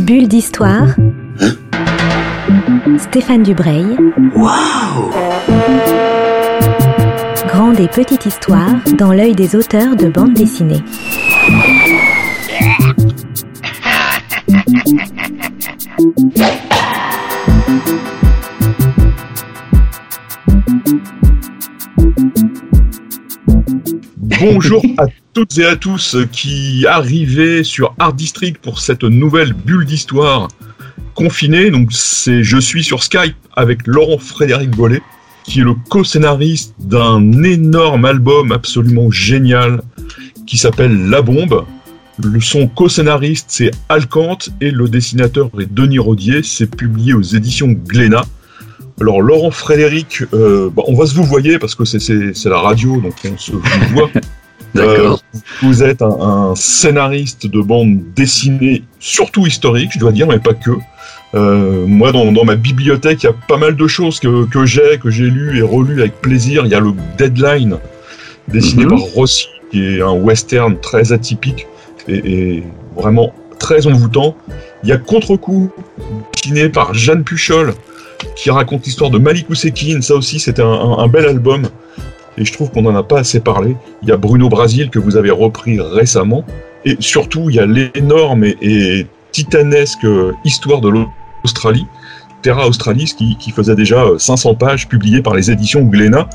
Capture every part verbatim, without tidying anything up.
Bulle d'histoire. Hein? Stéphane Dubreuil. Waouh! Grande et petite histoire dans l'œil des auteurs de bande dessinée. Bonjour à toutes et à tous qui arrivaient sur Art District pour cette nouvelle bulle d'histoire confinée. Donc c'est, je suis sur Skype avec Laurent Frédéric Bollet, qui est le co-scénariste d'un énorme album absolument génial qui s'appelle La Bombe. Le, son co-scénariste c'est Alcante et le dessinateur est Denis Rodier. C'est publié aux éditions Glénat. Alors Laurent Frédéric, euh, bah, on va se vous voyer parce que c'est, c'est, c'est la radio, donc on se vous voit. D'accord. Euh, vous êtes un, un scénariste de bande dessinée, surtout historique, je dois dire, mais pas que. Euh, moi, dans, dans ma bibliothèque, il y a pas mal de choses que, que j'ai, que j'ai lues et relues avec plaisir. Il y a le Deadline, dessiné mm-hmm. par Rossi, qui est un western très atypique et, et vraiment très envoûtant. Il y a Contre-coup, dessiné par Jeanne Puchol, qui raconte l'histoire de Malik Ousekine. Ça aussi, c'était un, un, un bel album, et je trouve qu'on n'en a pas assez parlé. Il y a Bruno Brazil, que vous avez repris récemment, et surtout, il y a l'énorme et, et titanesque histoire de l'Australie, Terra Australis, qui, qui faisait déjà cinq cents pages, publiées par les éditions Glénat.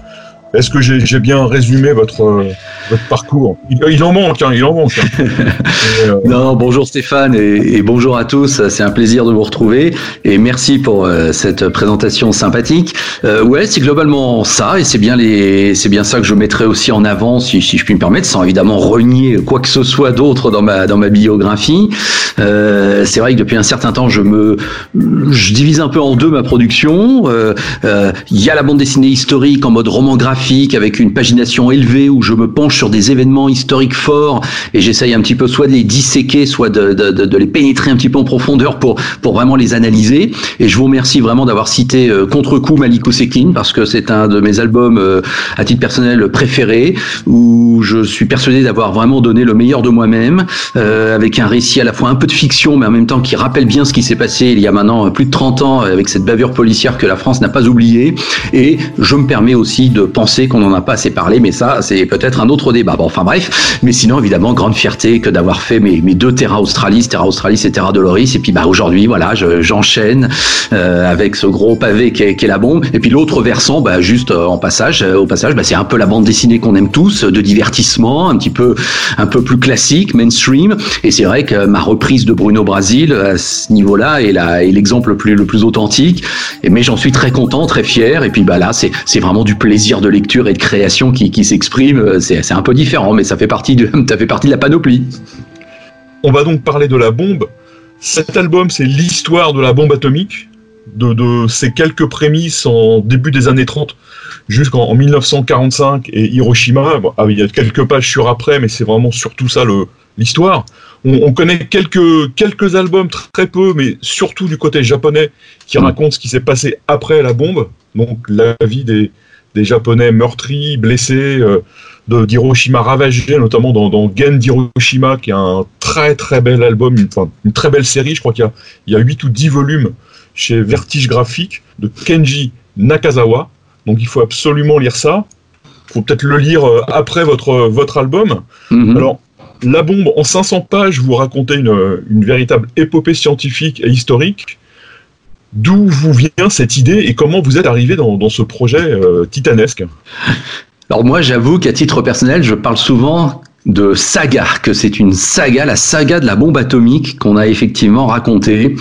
Est-ce que j'ai, j'ai bien résumé votre, euh, votre parcours? il, il en manque, hein, il en manque. Hein. Et, euh... non, bonjour Stéphane et, et bonjour à tous. C'est un plaisir de vous retrouver et merci pour euh, cette présentation sympathique. Euh, ouais, c'est globalement ça et c'est bien les, c'est bien ça que je mettrai aussi en avant si, si je puis me permettre, sans évidemment renier quoi que ce soit d'autre dans ma dans ma biographie. Euh, c'est vrai que depuis un certain temps, je me, je divise un peu en deux ma production. Il euh, euh, y a la bande dessinée historique en mode roman graphique, avec une pagination élevée où je me penche sur des événements historiques forts et j'essaye un petit peu soit de les disséquer, soit de, de, de les pénétrer un petit peu en profondeur pour, pour vraiment les analyser. Et je vous remercie vraiment d'avoir cité euh, Contre-coup Malik Ousekine, parce que c'est un de mes albums euh, à titre personnel préféré, où je suis persuadé d'avoir vraiment donné le meilleur de moi-même, euh, avec un récit à la fois un peu de fiction mais en même temps qui rappelle bien ce qui s'est passé il y a maintenant plus de trente ans avec cette bavure policière que la France n'a pas oubliée. Et je me permets aussi de penser qu'on n'en a pas assez parlé, mais ça c'est peut-être un autre débat. Bon, enfin bref, mais sinon évidemment grande fierté que d'avoir fait mes, mes deux Terra Australis, Terra Australis et Terra Doloris, et puis bah aujourd'hui voilà, je, j'enchaîne euh, avec ce gros pavé qu'est, qu'est la bombe, et puis l'autre versant, bah juste euh, en passage, euh, au passage, bah c'est un peu la bande dessinée qu'on aime tous, de divertissement, un petit peu, un peu plus classique, mainstream, et c'est vrai que ma reprise de Bruno Brazil à ce niveau-là est, la, est l'exemple le plus, le plus authentique, et mais j'en suis très content, très fier, et puis bah là c'est, c'est vraiment du plaisir de l'écrire et de création qui, qui s'exprime, c'est, c'est un peu différent, mais ça fait partie de, ça fait partie de la panoplie. On va donc parler de La Bombe. Cet album, c'est l'histoire de la bombe atomique, de, de ses quelques prémices en début des années trente jusqu'en dix-neuf cent quarante-cinq et Hiroshima. Bon, ah, il y a quelques pages sur après, mais c'est vraiment surtout ça le, l'histoire. On, on connaît quelques, quelques albums, très peu, mais surtout du côté japonais, qui racontent ce qui s'est passé après la bombe, donc la vie des des Japonais meurtris, blessés, euh, de, d'Hiroshima ravagés, notamment dans, dans Gen d'Hiroshima, qui est un très très bel album, une, enfin, une très belle série, je crois qu'il y a huit ou dix volumes chez Vertige Graphique, de Kenji Nakazawa, donc il faut absolument lire ça, il faut peut-être le lire euh, après votre, euh, votre album. Mm-hmm. Alors, La Bombe, en cinq cents pages, vous racontez une, une véritable épopée scientifique et historique. D'où vous vient cette idée et comment vous êtes arrivé dans, dans ce projet euh, titanesque? Alors moi, j'avoue qu'à titre personnel, je parle souvent de saga, que c'est une saga, la saga de la bombe atomique qu'on a effectivement racontée.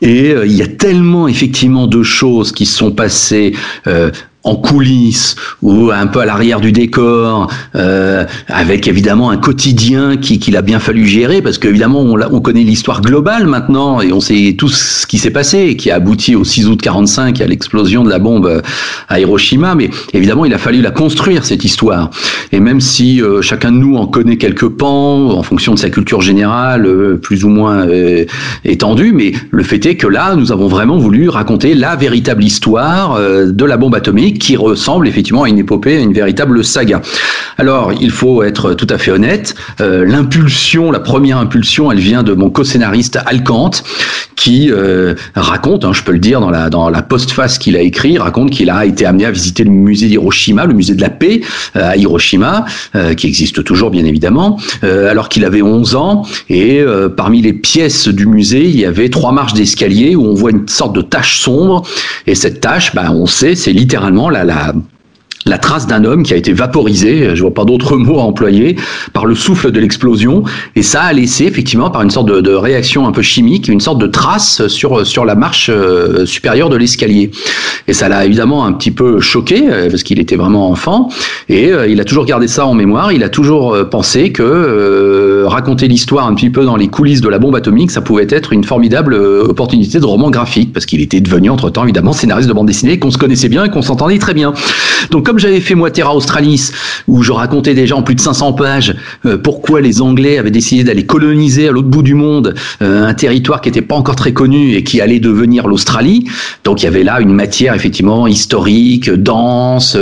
Et euh, il y a tellement effectivement de choses qui se sont passées euh, en coulisses ou un peu à l'arrière du décor, euh, avec évidemment un quotidien qui qu'il a bien fallu gérer, parce qu'évidemment on, on connaît l'histoire globale maintenant et on sait tout ce qui s'est passé et qui a abouti au six août quarante-cinq et à l'explosion de la bombe à Hiroshima, mais évidemment il a fallu la construire cette histoire, et même si euh, chacun de nous en connaît quelques pans en fonction de sa culture générale euh, plus ou moins euh, étendue, mais le fait est que là nous avons vraiment voulu raconter la véritable histoire euh, de la bombe atomique historique qui ressemble effectivement à une épopée, à une véritable saga. Alors, il faut être tout à fait honnête, euh, l'impulsion, la première impulsion, elle vient de mon co-scénariste Alcante, qui euh, raconte, hein, je peux le dire, dans la, dans la postface qu'il a écrit, raconte qu'il a été amené à visiter le musée d'Hiroshima, le musée de la paix euh, à Hiroshima, euh, qui existe toujours bien évidemment, euh, alors qu'il avait onze ans, et euh, parmi les pièces du musée, il y avait trois marches d'escalier où on voit une sorte de tache sombre, et cette tache, bah, on sait, c'est littéralement la... la la trace d'un homme qui a été vaporisé, je vois pas d'autres mots à employer, par le souffle de l'explosion, et ça a laissé effectivement par une sorte de, de réaction un peu chimique, une sorte de trace sur sur la marche euh, supérieure de l'escalier. Et ça l'a évidemment un petit peu choqué euh, parce qu'il était vraiment enfant, et euh, il a toujours gardé ça en mémoire, il a toujours euh, pensé que euh, raconter l'histoire un petit peu dans les coulisses de la bombe atomique, ça pouvait être une formidable euh, opportunité de roman graphique, parce qu'il était devenu entre-temps évidemment scénariste de bande dessinée, qu'on se connaissait bien et qu'on s'entendait très bien. Donc comme j'avais fait moi Terra Australis, où je racontais déjà en plus de cinq cents pages euh, pourquoi les Anglais avaient décidé d'aller coloniser à l'autre bout du monde euh, un territoire qui n'était pas encore très connu et qui allait devenir l'Australie. Donc il y avait là une matière effectivement historique, dense,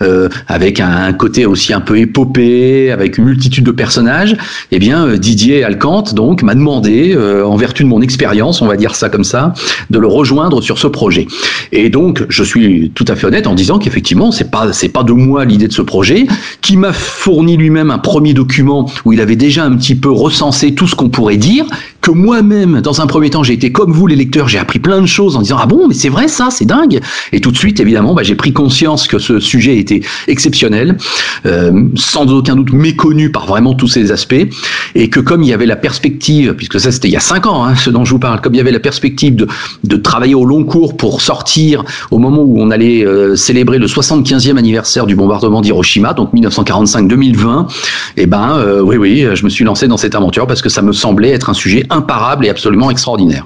euh, avec un, un côté aussi un peu épopée, avec une multitude de personnages. Eh bien euh, Didier Alcante donc m'a demandé, euh, en vertu de mon expérience, on va dire ça comme ça, de le rejoindre sur ce projet. Et donc je suis tout à fait honnête en disant qu'effectivement c'est pas c'est pas de moi l'idée de ce projet, qui m'a fourni lui-même un premier document où il avait déjà un petit peu recensé tout ce qu'on pourrait dire, que moi-même, dans un premier temps, j'ai été comme vous les lecteurs, j'ai appris plein de choses en disant « Ah bon, mais c'est vrai ça, c'est dingue !» Et tout de suite, évidemment, bah, j'ai pris conscience que ce sujet était exceptionnel, euh, sans aucun doute méconnu par vraiment tous ses aspects, et que comme il y avait la perspective, puisque ça c'était il y a cinq ans, hein, ce dont je vous parle, comme il y avait la perspective de, de travailler au long cours pour sortir au moment où on allait euh, célébrer le soixante-quinzième anniversaire du bombardement d'Hiroshima, donc dix-neuf cent quarante-cinq à deux mille vingt, et ben euh, oui oui, je me suis lancé dans cette aventure parce que ça me semblait être un sujet imparable et absolument extraordinaire.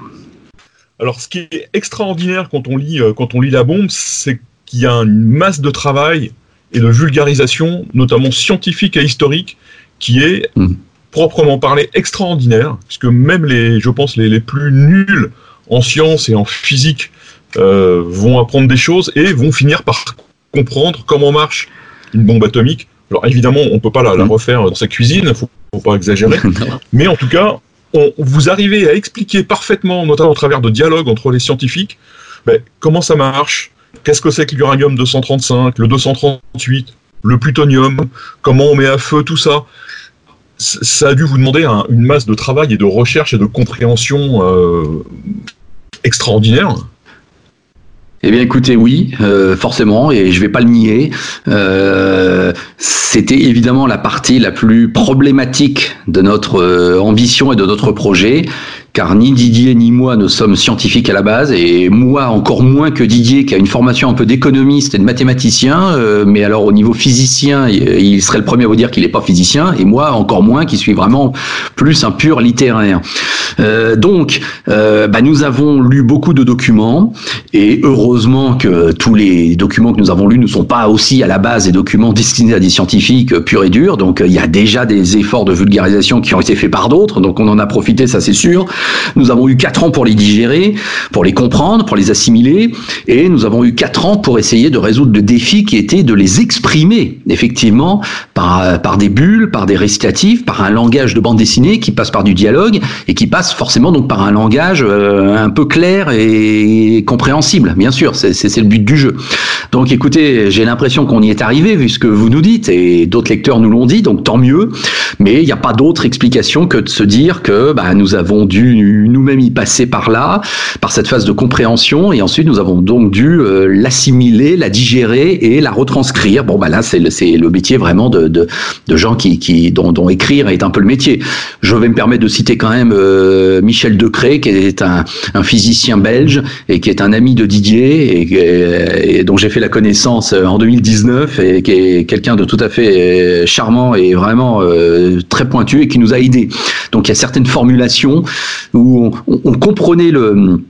Alors ce qui est extraordinaire quand on lit, quand on lit La Bombe, c'est qu'il y a une masse de travail et de vulgarisation, notamment scientifique et historique, qui est mmh. proprement parlé extraordinaire, puisque même les, je pense, les, les plus nuls en sciences et en physique euh, vont apprendre des choses et vont finir par comprendre comment marche une bombe atomique. Alors évidemment, on ne peut pas la, la refaire dans sa cuisine, il ne faut pas exagérer, mais en tout cas, on, vous arrivez à expliquer parfaitement, notamment au travers de dialogues entre les scientifiques, ben, comment ça marche, qu'est-ce que c'est que l'uranium deux cent trente-cinq, le deux cent trente-huit, le plutonium, comment on met à feu tout ça. C- ça a dû vous demander un, une masse de travail et de recherche et de compréhension euh, extraordinaire. Eh bien, écoutez, oui, euh, forcément, et je vais pas le nier. Euh, c'était évidemment la partie la plus problématique de notre euh, ambition et de notre projet, car ni Didier ni moi ne sommes scientifiques à la base, et moi encore moins que Didier, qui a une formation un peu d'économiste et de mathématicien, euh, mais alors au niveau physicien, il serait le premier à vous dire qu'il n'est pas physicien, et moi encore moins, qui suis vraiment plus un pur littéraire. Euh, donc, euh, bah, nous avons lu beaucoup de documents, et heureusement que tous les documents que nous avons lus ne sont pas aussi à la base des documents destinés à des scientifiques purs et durs, donc il y a déjà des efforts de vulgarisation qui ont été faits par d'autres, donc on en a profité, ça c'est sûr. Nous avons eu quatre ans pour les digérer, pour les comprendre, pour les assimiler, et nous avons eu quatre ans pour essayer de résoudre le défi qui était de les exprimer, effectivement, par, par des bulles, par des récitatifs, par un langage de bande dessinée qui passe par du dialogue et qui passe forcément donc par un langage euh, un peu clair et compréhensible, bien sûr, c'est, c'est, c'est le but du jeu. Donc écoutez, j'ai l'impression qu'on y est arrivé vu ce que vous nous dites, et d'autres lecteurs nous l'ont dit, donc tant mieux, mais il n'y a pas d'autre explication que de se dire que bah, nous avons dû nous-mêmes y passer par là, par cette phase de compréhension, et ensuite nous avons donc dû euh, l'assimiler, la digérer et la retranscrire. Bon bah là c'est le, c'est le métier vraiment de, de, de gens qui, qui, dont, dont écrire est un peu le métier. Je vais me permettre de citer quand même euh, Michel Decret, qui est un, un physicien belge et qui est un ami de Didier et, et, et dont j'ai fait la connaissance en deux mille dix-neuf, et qui est quelqu'un de tout à fait charmant et vraiment euh, très pointu, et qui nous a aidés. Donc il y a certaines formulations où on, on, on comprenait le,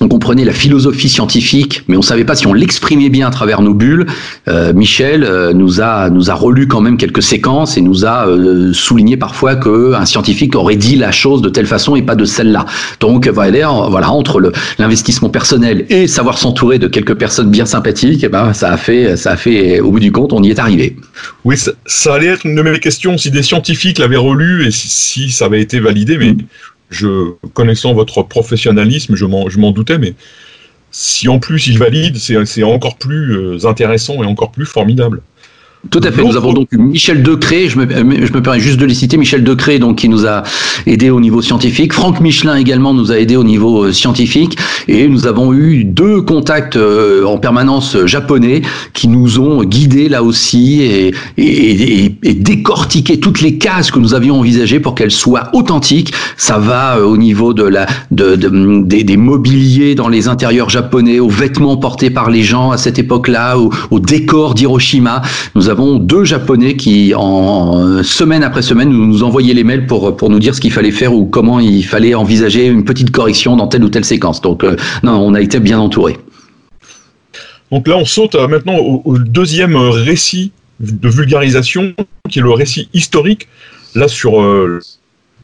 on comprenait la philosophie scientifique, mais on savait pas si on l'exprimait bien à travers nos bulles. Euh, Michel euh, nous a nous a relu quand même quelques séquences et nous a euh, souligné parfois que un scientifique aurait dit la chose de telle façon et pas de celle-là. Donc voilà, voilà entre le, l'investissement personnel et savoir s'entourer de quelques personnes bien sympathiques, et eh ben ça a fait ça a fait au bout du compte, on y est arrivé. Oui, ça, ça allait être une de mes questions, si des scientifiques l'avaient relu et si, si ça avait été validé, mais. Mmh. Je, connaissant votre professionnalisme, je m'en, je m'en doutais, mais si en plus il valide, c'est, c'est encore plus intéressant et encore plus formidable. Tout à fait. Nous avons donc Michel Decret, je me, je me permets juste de les citer, Michel Decret, donc, qui nous a aidé au niveau scientifique. Franck Michelin également nous a aidé au niveau euh, scientifique. Et nous avons eu deux contacts euh, en permanence japonais qui nous ont guidés là aussi et, et, et, et décortiqué toutes les cases que nous avions envisagées pour qu'elles soient authentiques. Ça va euh, au niveau de la, de, de, des, des mobiliers dans les intérieurs japonais, aux vêtements portés par les gens à cette époque-là, au, au décor d'Hiroshima. Nous avons deux Japonais qui, en semaine après semaine, nous envoyaient les mails pour, pour nous dire ce qu'il fallait faire ou comment il fallait envisager une petite correction dans telle ou telle séquence. Donc, euh, non, on a été bien entourés. Donc là, on saute maintenant au, au deuxième récit de vulgarisation, qui est le récit historique, là sur euh,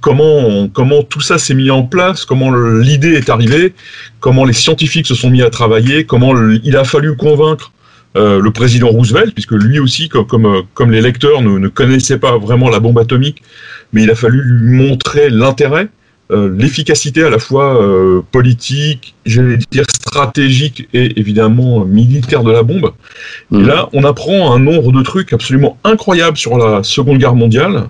comment, comment tout ça s'est mis en place, comment le, l'idée est arrivée, comment les scientifiques se sont mis à travailler, comment le, il a fallu convaincre Euh, le président Roosevelt, puisque lui aussi, comme, comme, comme les lecteurs, ne, ne connaissait pas vraiment la bombe atomique, mais il a fallu lui montrer l'intérêt, euh, l'efficacité à la fois euh, politique, j'allais dire stratégique et évidemment militaire de la bombe. Mmh. Et là, on apprend un nombre de trucs absolument incroyables sur la Seconde Guerre mondiale,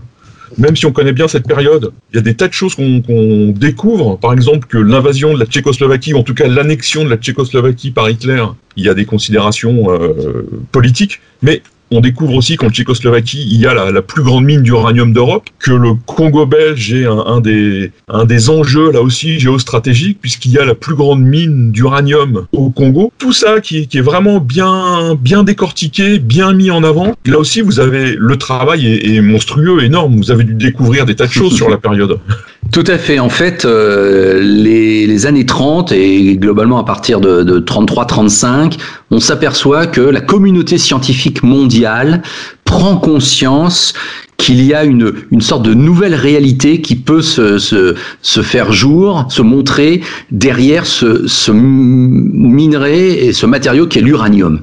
même si on connaît bien cette période. Il y a des tas de choses qu'on, qu'on découvre, par exemple que l'invasion de la Tchécoslovaquie, ou en tout cas l'annexion de la Tchécoslovaquie par Hitler, il y a des considérations euh, politiques, mais on découvre aussi qu'en Tchécoslovaquie, il y a la, la plus grande mine d'uranium d'Europe, que le Congo belge est un, un, des, un des enjeux, là aussi, géostratégiques, puisqu'il y a la plus grande mine d'uranium au Congo. Tout ça qui, qui est vraiment bien, bien décortiqué, bien mis en avant. Là aussi, vous avez le travail est, est monstrueux, énorme. Vous avez dû découvrir des tas de choses sur la période. Tout à fait. En fait, euh, les, les années trente, et globalement à partir de, de trente-trois trente-cinq, on s'aperçoit que la communauté scientifique mondiale prend conscience qu'il y a une, une sorte de nouvelle réalité qui peut se, se, se faire jour, se montrer derrière ce, ce minerai et ce matériau qui est l'uranium.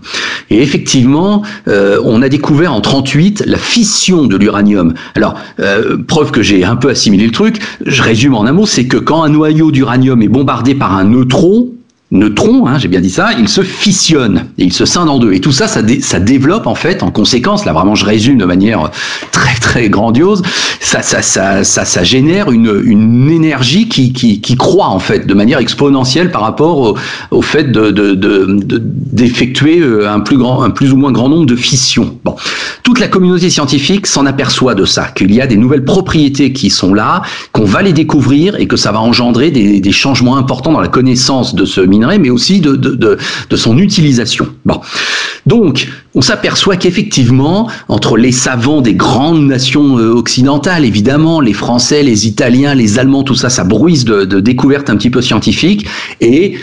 Et effectivement, euh, on a découvert en trente-huit la fission de l'uranium. Alors, euh, preuve que j'ai un peu assimilé le truc, je résume en un mot, c'est que quand un noyau d'uranium est bombardé par un neutron, neutrons, hein, j'ai bien dit ça, ils se fissionnent et ils se scindent en deux. Et tout ça, ça, dé- ça développe en fait, en conséquence, là vraiment je résume de manière très très grandiose, ça ça ça ça, ça génère une une énergie qui qui qui croît en fait de manière exponentielle par rapport au, au fait de, de de de d'effectuer un plus grand un plus ou moins grand nombre de fissions. Bon, toute la communauté scientifique s'en aperçoit de ça, qu'il y a des nouvelles propriétés qui sont là, qu'on va les découvrir et que ça va engendrer des des changements importants dans la connaissance de ce mais aussi de, de, de, de son utilisation. Bon. Donc, on s'aperçoit qu'effectivement, entre les savants des grandes nations occidentales, évidemment, les Français, les Italiens, les Allemands, tout ça, ça bruise de, de découvertes un petit peu scientifiques, et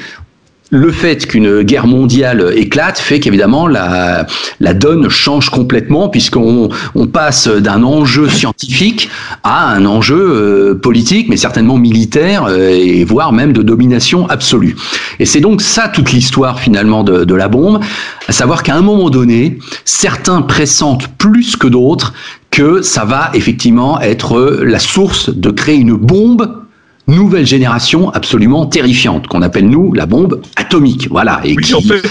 le fait qu'une guerre mondiale éclate fait qu'évidemment la, la donne change complètement puisqu'on on passe d'un enjeu scientifique à un enjeu euh, politique, mais certainement militaire euh, et voire même de domination absolue. Et c'est donc ça toute l'histoire finalement de, de la bombe, à savoir qu'à un moment donné, certains pressentent plus que d'autres que ça va effectivement être la source de créer une bombe nouvelle génération absolument terrifiante, qu'on appelle, nous, la bombe atomique. Voilà. Et oui, qui... en fait,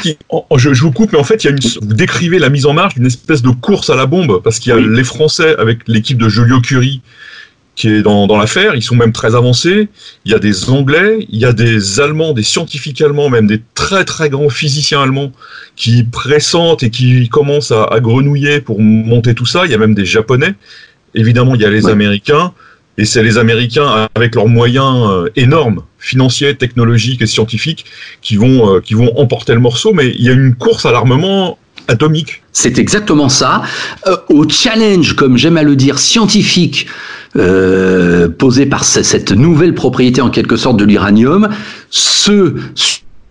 je, je vous coupe, mais en fait, il y a une, vous décrivez la mise en marche d'une espèce de course à la bombe, parce qu'il y a oui. les Français avec l'équipe de Julio Curie qui est dans, dans l'affaire, ils sont même très avancés, il y a des Anglais, il y a des Allemands, des scientifiques allemands, même des très très grands physiciens allemands qui pressentent et qui commencent à, à grenouiller pour monter tout ça, il y a même des Japonais, évidemment, il y a les oui. Américains, et c'est les Américains, avec leurs moyens énormes, financiers, technologiques et scientifiques, qui vont, qui vont emporter le morceau. Mais il y a une course à l'armement atomique. C'est exactement ça. Euh, au challenge, comme j'aime à le dire, scientifique, euh, posé par cette nouvelle propriété en quelque sorte de l'uranium, se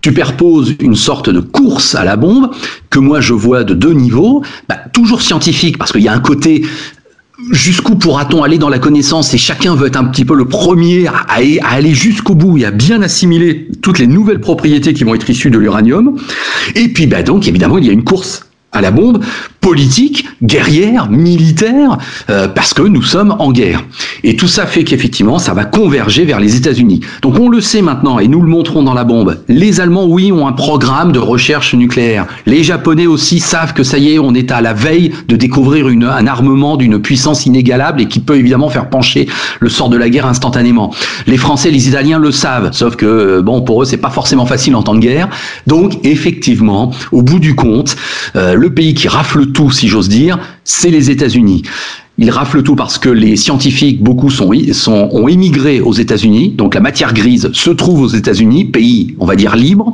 superpose une sorte de course à la bombe que moi je vois de deux niveaux, bah, toujours scientifique, parce qu'il y a un côté jusqu'où pourra-t-on aller dans la connaissance, et chacun veut être un petit peu le premier à aller jusqu'au bout et à bien assimiler toutes les nouvelles propriétés qui vont être issues de l'uranium. Et puis bah, donc évidemment il y a une course à la bombe, politique, guerrière, militaire, euh, parce que nous sommes en guerre. Et tout ça fait qu'effectivement, ça va converger vers les États-Unis. Donc on le sait maintenant, et nous le montrons dans La Bombe, les Allemands, oui, ont un programme de recherche nucléaire. Les Japonais aussi savent que ça y est, on est à la veille de découvrir une, un armement d'une puissance inégalable et qui peut évidemment faire pencher le sort de la guerre instantanément. Les Français, les Italiens le savent, sauf que, bon, pour eux, c'est pas forcément facile en temps de guerre. Donc, effectivement, au bout du compte, euh, le pays qui rafle tout, si j'ose dire, c'est les États-Unis. Ils raflent tout parce que les scientifiques, beaucoup sont, sont, ont émigré aux États-Unis, donc la matière grise se trouve aux États-Unis, pays, on va dire, libre.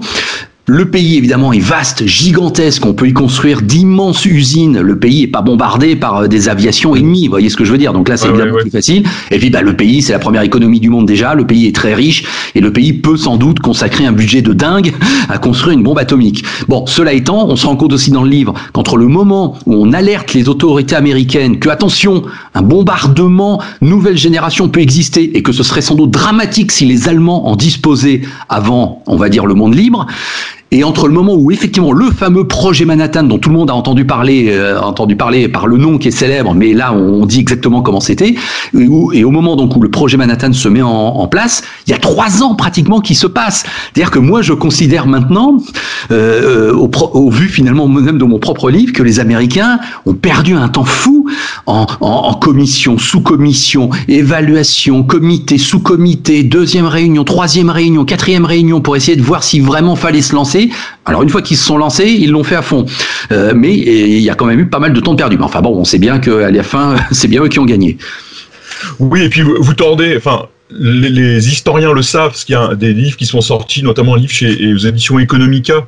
Le pays, évidemment, est vaste, gigantesque, on peut y construire d'immenses usines. Le pays n'est pas bombardé par des aviations ennemies, vous voyez ce que je veux dire. Donc là, c'est ouais, évidemment ouais, ouais. plus facile. Et puis, bah, le pays, c'est la première économie du monde déjà, le pays est très riche, et le pays peut sans doute consacrer un budget de dingue à construire une bombe atomique. Bon, cela étant, on se rend compte aussi dans le livre qu'entre le moment où on alerte les autorités américaines que, attention, un bombardement nouvelle génération peut exister, et que ce serait sans doute dramatique si les Allemands en disposaient avant, on va dire, le monde libre, et entre le moment où effectivement le fameux projet Manhattan dont tout le monde a entendu parler, euh, entendu parler par le nom qui est célèbre, mais là on dit exactement comment c'était, et, où, et au moment donc où le projet Manhattan se met en, en place, il y a trois ans pratiquement qui se passent. C'est-à-dire que moi je considère maintenant, euh, au, pro, au vu finalement même de mon propre livre, que les Américains ont perdu un temps fou en, en, en commission, sous-commission, évaluation, comité, sous-comité, deuxième réunion, troisième réunion, quatrième réunion pour essayer de voir si vraiment fallait se lancer. Alors une fois qu'ils se sont lancés, ils l'ont fait à fond, euh, mais il y a quand même eu pas mal de temps perdu. Mais enfin bon, on sait bien qu'à la fin, c'est bien eux qui ont gagné. Oui, et puis vous, vous tendez, enfin les, les historiens le savent, parce qu'il y a des livres qui sont sortis, notamment un livre chez aux éditions Economica,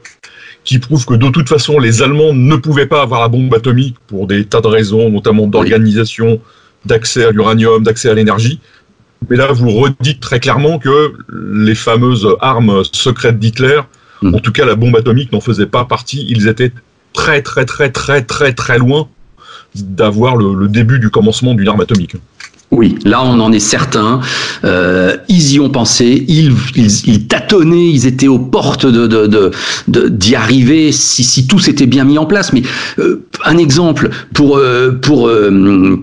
qui prouve que de toute façon, les Allemands ne pouvaient pas avoir la bombe atomique pour des tas de raisons, notamment d'organisation, d'accès à l'uranium, d'accès à l'énergie. Mais là, vous redites très clairement que les fameuses armes secrètes d'Hitler, en tout cas, la bombe atomique n'en faisait pas partie. Ils étaient très, très, très, très, très, très loin d'avoir le, le début du commencement d'une arme atomique. Oui, là on en est certain. Euh, ils y ont pensé, ils, ils, ils tâtonnaient, ils étaient aux portes de, de, de, de d'y arriver si, si tout s'était bien mis en place. Mais euh, un exemple pour euh, pour euh,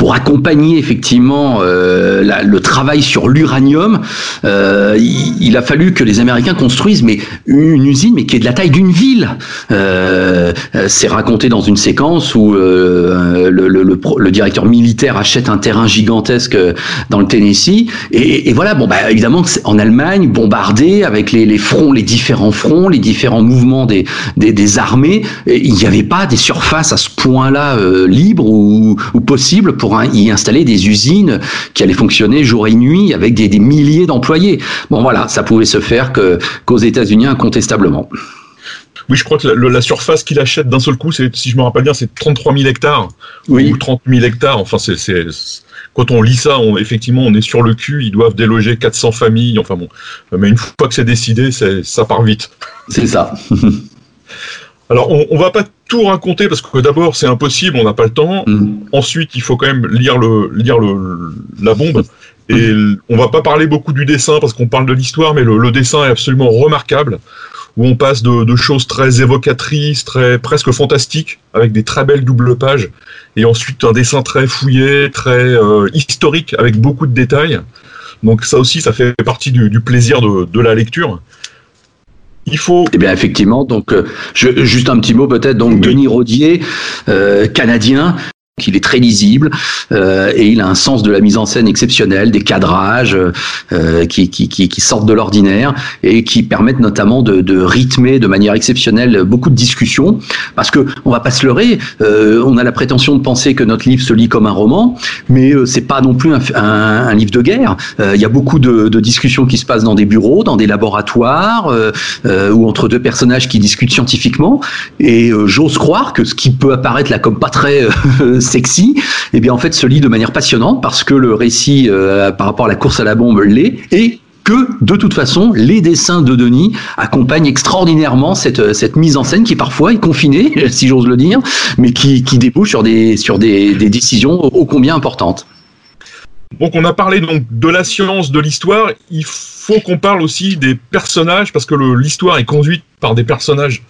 Pour accompagner effectivement euh, la, le travail sur l'uranium, euh, il, il a fallu que les Américains construisent mais une usine mais qui est de la taille d'une ville. Euh, c'est raconté dans une séquence où euh, le, le, le, le directeur militaire achète un terrain gigantesque dans le Tennessee et, et voilà bon bah évidemment en Allemagne bombardée avec les, les fronts, les différents fronts, les différents mouvements des des, des armées, il n'y avait pas des surfaces à ce point-là euh, libres ou, ou possibles pour pour y installer des usines qui allaient fonctionner jour et nuit avec des, des milliers d'employés. Bon voilà, ça pouvait se faire que, qu'aux États-Unis incontestablement. Oui, je crois que la, la surface qu'il achète d'un seul coup, c'est, si je me rappelle bien, c'est trente-trois mille hectares oui. ou trente mille hectares. Enfin, c'est, c'est, quand on lit ça, on, effectivement, on est sur le cul. Ils doivent déloger quatre cents familles. Enfin bon, mais une fois que c'est décidé, c'est, ça part vite. C'est ça. Alors, on, on va pas tout raconter parce que d'abord c'est impossible, on n'a pas le temps. Mmh. Ensuite, il faut quand même lire le lire le la bombe. Et mmh. on va pas parler beaucoup du dessin parce qu'on parle de l'histoire, mais le, le dessin est absolument remarquable. Où on passe de, de choses très évocatrices, très presque fantastiques, avec des très belles doubles pages, et ensuite un dessin très fouillé, très euh, historique, avec beaucoup de détails. Donc ça aussi, ça fait partie du, du plaisir de, de la lecture. Il faut. Eh bien, effectivement. Donc, je, juste un petit mot peut-être. Donc, oui. Denis Rodier, euh, canadien. Il est très lisible euh, et il a un sens de la mise en scène exceptionnel, des cadrages euh, qui, qui, qui, qui sortent de l'ordinaire et qui permettent notamment de, de rythmer de manière exceptionnelle beaucoup de discussions. Parce que on va pas se leurrer, euh, on a la prétention de penser que notre livre se lit comme un roman, mais euh, c'est pas non plus un, un, un livre de guerre. Il euh, y a beaucoup de, de discussions qui se passent dans des bureaux, dans des laboratoires euh, euh, ou entre deux personnages qui discutent scientifiquement. Et euh, j'ose croire que ce qui peut apparaître là comme pas très euh, sexy, eh bien en fait se lit de manière passionnante parce que le récit euh, par rapport à la course à la bombe l'est, et que, de toute façon, les dessins de Denis accompagnent extraordinairement cette, cette mise en scène qui, parfois, est confinée, si j'ose le dire, mais qui, qui débouche sur des, sur des, des décisions ô combien importantes. Donc, on a parlé donc de la science, de l'histoire. Il faut qu'on parle aussi des personnages, parce que le, l'histoire est conduite par des personnages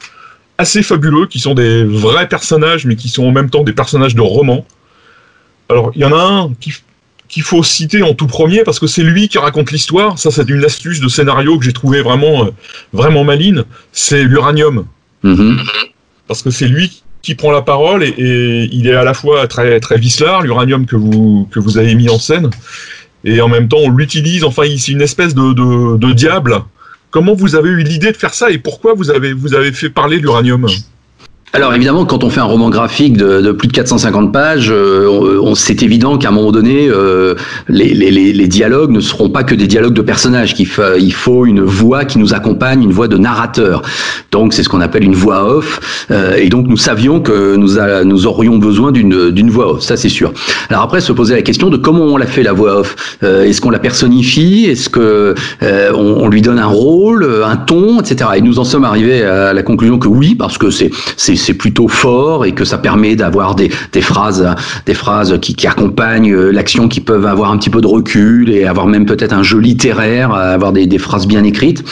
assez fabuleux, qui sont des vrais personnages, mais qui sont en même temps des personnages de romans. Alors, il y en a un qui... qu'il faut citer en tout premier, parce que c'est lui qui raconte l'histoire. Ça, c'est une astuce de scénario que j'ai trouvé vraiment, euh, vraiment maligne. C'est l'uranium. Mm-hmm. Parce que c'est lui qui prend la parole, et, et il est à la fois très, très vicelard, l'uranium que vous, que vous avez mis en scène, et en même temps, on l'utilise, enfin, c'est une espèce de, de, de diable. Comment vous avez eu l'idée de faire ça, et pourquoi vous avez, vous avez fait parler de l'uranium ? Alors évidemment, quand on fait un roman graphique de, de plus de quatre cent cinquante pages, euh, on, c'est évident qu'à un moment donné, euh, les, les, les dialogues ne seront pas que des dialogues de personnages. Qu'il fa- il faut une voix qui nous accompagne, une voix de narrateur. Donc c'est ce qu'on appelle une voix off. Euh, et donc nous savions que nous, a, nous aurions besoin d'une, d'une voix off, ça c'est sûr. Alors après, se poser la question de comment on la fait la voix off. Euh, est-ce qu'on la personnifie ? Est-ce que euh, on, on lui donne un rôle, un ton, et cetera. Et nous en sommes arrivés à la conclusion que oui, parce que c'est, c'est c'est plutôt fort et que ça permet d'avoir des, des phrases, des phrases qui, qui accompagnent l'action, qui peuvent avoir un petit peu de recul et avoir même peut-être un jeu littéraire, avoir des, des phrases bien écrites.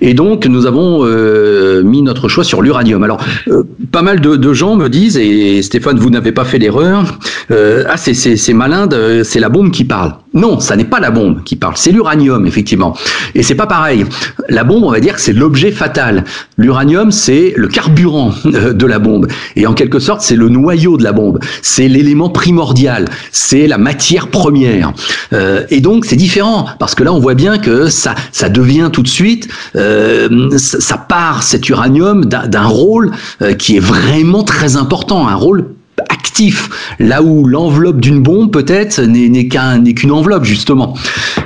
Et donc, nous avons euh, mis notre choix sur l'uranium. Alors, euh, pas mal de, de gens me disent, et Stéphane, vous n'avez pas fait l'erreur, euh, ah, c'est, c'est, c'est malin, de, c'est la bombe qui parle. Non, ça n'est pas la bombe qui parle, c'est l'uranium, effectivement. Et c'est pas pareil. La bombe, on va dire que c'est l'objet fatal. L'uranium, c'est le carburant de de la bombe. Et en quelque sorte, c'est le noyau de la bombe. C'est l'élément primordial. C'est la matière première. Euh, et donc, c'est différent. Parce que là, on voit bien que ça, ça devient tout de suite, euh, ça part, cet uranium, d'un, d'un rôle euh, qui est vraiment très important. Un rôle actif, là où l'enveloppe d'une bombe peut-être n'est, n'est, qu'un, n'est qu'une enveloppe justement.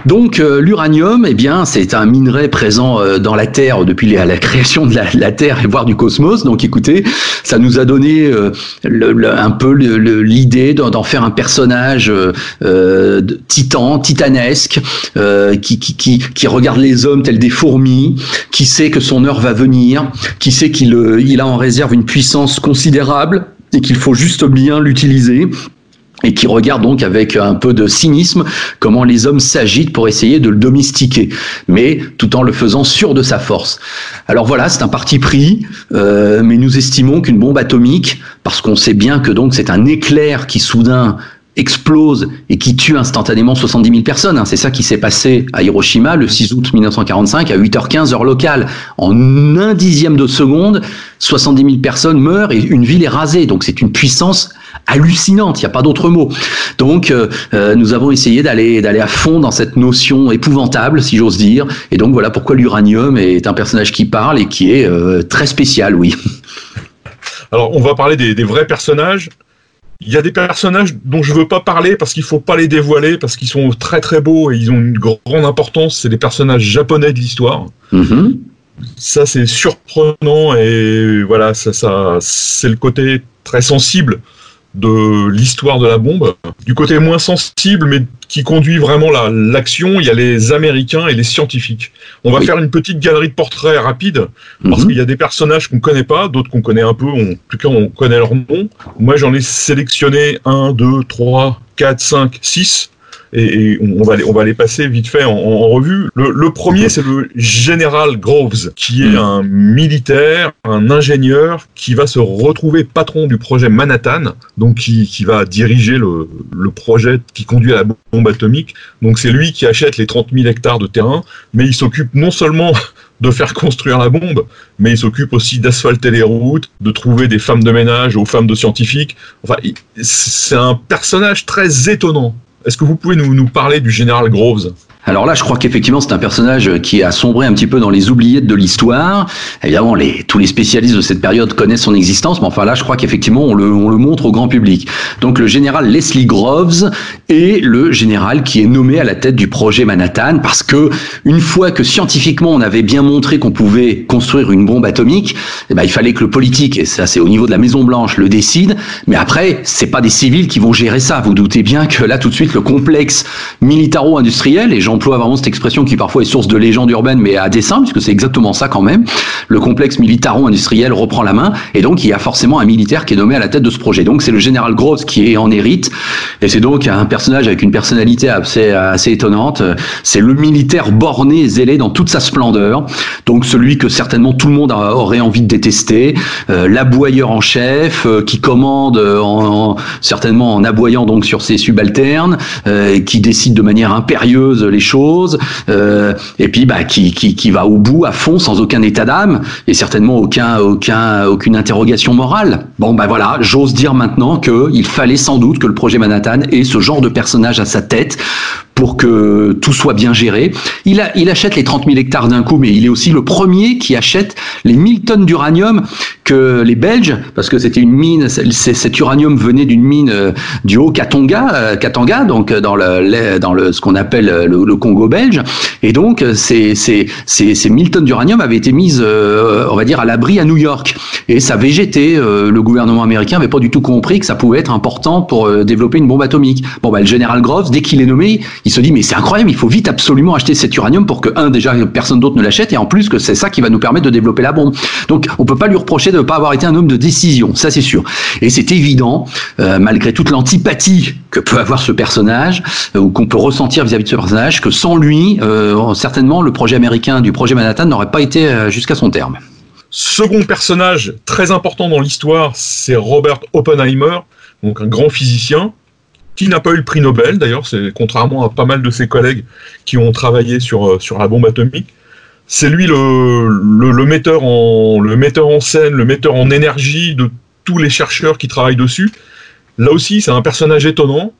Donc euh, l'uranium, eh bien, c'est un minerai présent euh, dans la Terre depuis la, la création de la, la Terre et voire du cosmos. Donc écoutez, ça nous a donné euh, le, le, un peu le, le, l'idée d'en, d'en faire un personnage euh, titan, titanesque, euh, qui, qui, qui, qui regarde les hommes tels des fourmis, qui sait que son heure va venir, qui sait qu'il il a en réserve une puissance considérable et qu'il faut juste bien l'utiliser, et qui regarde donc avec un peu de cynisme comment les hommes s'agitent pour essayer de le domestiquer, mais tout en le faisant sûr de sa force. Alors voilà, c'est un parti pris, euh, mais nous estimons qu'une bombe atomique, parce qu'on sait bien que donc c'est un éclair qui soudain explose et qui tue instantanément soixante-dix mille personnes. C'est ça qui s'est passé à Hiroshima le six août mille neuf cent quarante-cinq à huit heures quinze heure locale. En un dixième de seconde, soixante-dix mille personnes meurent et une ville est rasée. Donc c'est une puissance hallucinante, il n'y a pas d'autre mot. Donc euh, nous avons essayé d'aller, d'aller à fond dans cette notion épouvantable, si j'ose dire. Et donc voilà pourquoi l'uranium est un personnage qui parle et qui est euh, très spécial, oui. Alors on va parler des, des vrais personnages. Il y a des personnages dont je veux pas parler parce qu'il faut pas les dévoiler, parce qu'ils sont très très beaux et ils ont une grande importance. C'est des personnages japonais de l'histoire. Mmh. Ça c'est surprenant et voilà, ça, ça, c'est le côté très sensible de l'histoire de la bombe. Du côté moins sensible mais qui conduit vraiment la, l'action, il y a les Américains et les scientifiques. On va oui. faire une petite galerie de portraits rapide, mm-hmm. parce qu'il y a des personnages qu'on connaît pas, d'autres qu'on connaît un peu, on, en tout cas on connaît leur nom. Moi j'en ai sélectionné un, deux, trois, quatre, cinq, six, et, et on, va les, on va les passer vite fait en, en revue. Le, le premier c'est le général Groves, qui est mm-hmm. un militaire, un ingénieur, qui va se retrouver patron du projet Manhattan, donc qui, qui va diriger le, le projet qui conduit à la bombe. bombe atomique. Donc c'est lui qui achète les trente mille hectares de terrain, mais il s'occupe non seulement de faire construire la bombe, mais il s'occupe aussi d'asphalter les routes, de trouver des femmes de ménage aux femmes de scientifiques. Enfin, c'est un personnage très étonnant. Est-ce que vous pouvez nous, nous parler du général Groves ? Alors là, je crois qu'effectivement, c'est un personnage qui a sombré un petit peu dans les oubliettes de l'histoire. Évidemment, les, tous les spécialistes de cette période connaissent son existence, mais enfin là, je crois qu'effectivement, on le, on le montre au grand public. Donc, le général Leslie Groves est le général qui est nommé à la tête du projet Manhattan, parce que une fois que scientifiquement, on avait bien montré qu'on pouvait construire une bombe atomique, eh ben, il fallait que le politique, et ça, c'est au niveau de la Maison-Blanche, le décide. Mais après, c'est pas des civils qui vont gérer ça. Vous doutez bien que là, tout de suite, le complexe militaro-industriel, et j'emploie vraiment cette expression qui parfois est source de légende urbaine, mais à dessein, puisque c'est exactement ça quand même, le complexe militaro-industriel reprend la main, et donc il y a forcément un militaire qui est nommé à la tête de ce projet. Donc c'est le général Groves qui en hérite, et c'est donc un personnage avec une personnalité assez, assez étonnante. C'est le militaire borné et zélé dans toute sa splendeur, donc celui que certainement tout le monde aurait envie de détester, euh, l'aboyeur en chef, euh, qui commande en, en, certainement en aboyant donc sur ses subalternes, euh, qui décide de manière impérieuse les choses, euh, et puis bah, qui, qui, qui va au bout à fond sans aucun état d'âme et certainement aucun, aucun, aucune interrogation morale. Bon ben bah voilà, j'ose dire maintenant qu'il fallait sans doute que le projet Manhattan ait ce genre de personnage à sa tête pour que tout soit bien géré. Il, a, il achète les trente mille hectares d'un coup, mais il est aussi le premier qui achète les mille tonnes d'uranium que les Belges, parce que c'était une mine, c'est, cet uranium venait d'une mine euh, du haut Katanga, euh, Katanga, donc dans le, le, dans le, ce qu'on appelle le, le Congo belge, et donc ces, ces, ces, ces mille tonnes d'uranium avaient été mises, euh, on va dire, à l'abri à New York, et ça végétait, euh, le gouvernement américain n'avait pas du tout compris que ça pouvait être important pour euh, développer une bombe atomique. Bon bah, le général Groves, dès qu'il est nommé, il se dit mais c'est incroyable, il faut vite absolument acheter cet uranium pour que un déjà personne d'autre ne l'achète et en plus que c'est ça qui va nous permettre de développer la bombe. Donc on peut pas lui reprocher de ne pas avoir été un homme de décision, ça c'est sûr. Et c'est évident, euh, malgré toute l'antipathie que peut avoir ce personnage euh, ou qu'on peut ressentir vis-à-vis de ce personnage, que sans lui, euh, certainement le projet américain du projet Manhattan n'aurait pas été euh, jusqu'à son terme. Second personnage très important dans l'histoire, c'est Robert Oppenheimer, donc un grand physicien, qui n'a pas eu le prix Nobel, d'ailleurs, c'est contrairement à pas mal de ses collègues qui ont travaillé sur, sur la bombe atomique. C'est lui le, le, le, metteur en, le metteur en scène, le metteur en énergie de tous les chercheurs qui travaillent dessus. Là aussi, c'est un personnage étonnant.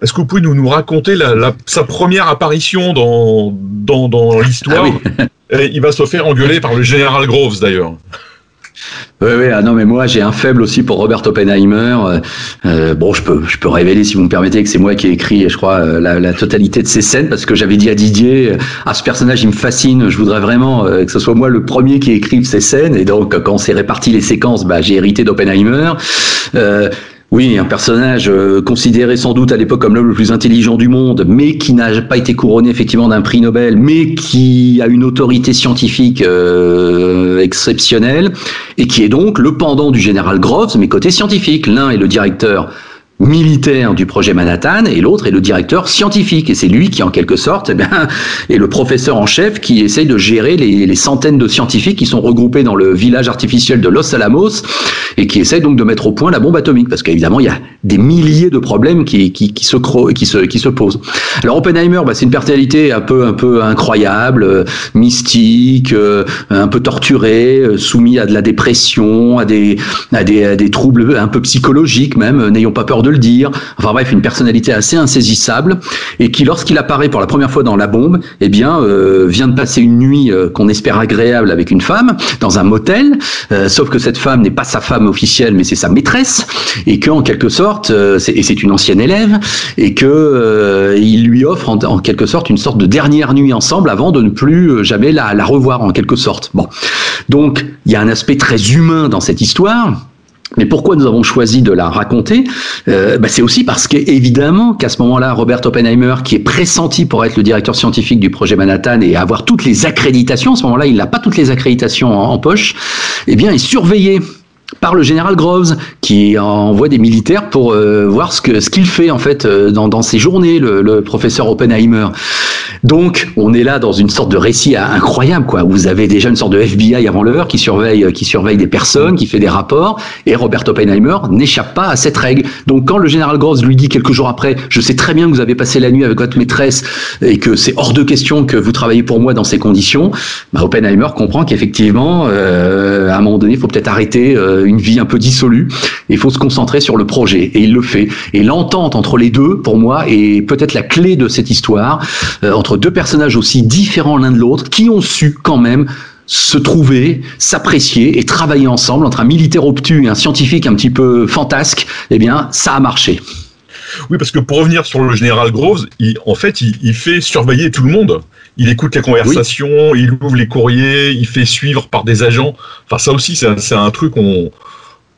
Est-ce que vous pouvez nous, nous raconter la, la, sa première apparition dans, dans, dans l'histoire? Ah oui. Et il va se faire engueuler par le général Groves, d'ailleurs. Oui, oui, ah non, mais moi j'ai un faible aussi pour Robert Oppenheimer. Euh, bon, je peux, je peux révéler, si vous me permettez, que c'est moi qui ai écrit, je crois, la, la totalité de ces scènes, parce que j'avais dit à Didier, ah, ce personnage il me fascine, je voudrais vraiment que ce soit moi le premier qui écrive ces scènes, et donc quand on s'est réparti les séquences, bah, j'ai hérité d'Oppenheimer. Euh, Oui, un personnage euh, considéré sans doute à l'époque comme l'homme le plus intelligent du monde, mais qui n'a pas été couronné effectivement d'un prix Nobel, mais qui a une autorité scientifique euh, exceptionnelle, et qui est donc le pendant du général Groves, mais côté scientifique. L'un est le directeur militaire du projet Manhattan et l'autre est le directeur scientifique, et c'est lui qui en quelque sorte eh bien, est le professeur en chef qui essaye de gérer les, les centaines de scientifiques qui sont regroupés dans le village artificiel de Los Alamos et qui essaye donc de mettre au point la bombe atomique, parce qu'évidemment il y a des milliers de problèmes qui, qui, qui, se, cro- qui, se, qui se posent. Alors Oppenheimer, bah, c'est une personnalité un peu, un peu incroyable, euh, mystique, euh, un peu torturée, euh, soumis à de la dépression, à des, à des, à des troubles un peu psychologiques même, euh, n'ayons pas peur de de le dire, enfin bref, une personnalité assez insaisissable, et qui lorsqu'il apparaît pour la première fois dans La Bombe, eh bien euh, vient de passer une nuit euh, qu'on espère agréable avec une femme, dans un motel, euh, sauf que cette femme n'est pas sa femme officielle, mais c'est sa maîtresse, et que en quelque sorte, euh, c'est, et c'est une ancienne élève, et que euh, il lui offre en, en quelque sorte une sorte de dernière nuit ensemble, avant de ne plus jamais la, la revoir en quelque sorte. Bon, donc il y a un aspect très humain dans cette histoire. Mais pourquoi nous avons choisi de la raconter ? euh, bah C'est aussi parce qu'évidemment qu'à ce moment-là, Robert Oppenheimer, qui est pressenti pour être le directeur scientifique du projet Manhattan et avoir toutes les accréditations, à ce moment-là, il n'a pas toutes les accréditations en, en poche, eh bien, est surveillé par le général Groves, qui envoie des militaires pour euh, voir ce, que, ce qu'il fait en fait dans, dans ses journées, le, le professeur Oppenheimer. Donc on est là dans une sorte de récit incroyable, quoi. Vous avez déjà une sorte de F B I avant l'heure qui surveille, qui surveille des personnes, qui fait des rapports, et Robert Oppenheimer n'échappe pas à cette règle. Donc quand le général Groves lui dit quelques jours après, je sais très bien que vous avez passé la nuit avec votre maîtresse et que c'est hors de question que vous travaillez pour moi dans ces conditions, bah, Oppenheimer comprend qu'effectivement euh, à un moment donné il faut peut-être arrêter euh, une vie un peu dissolue, il faut se concentrer sur le projet, et il le fait. Et l'entente entre les deux, pour moi, est peut-être la clé de cette histoire, euh, entre deux personnages aussi différents l'un de l'autre, qui ont su quand même se trouver, s'apprécier et travailler ensemble. Entre un militaire obtus et un scientifique un petit peu fantasque, eh bien, ça a marché. Oui, parce que pour revenir sur le général Groves, il, en fait, il, il fait surveiller tout le monde. Il écoute les conversations, oui. Il ouvre les courriers, il fait suivre par des agents. Enfin, ça aussi, c'est un, c'est un truc, on,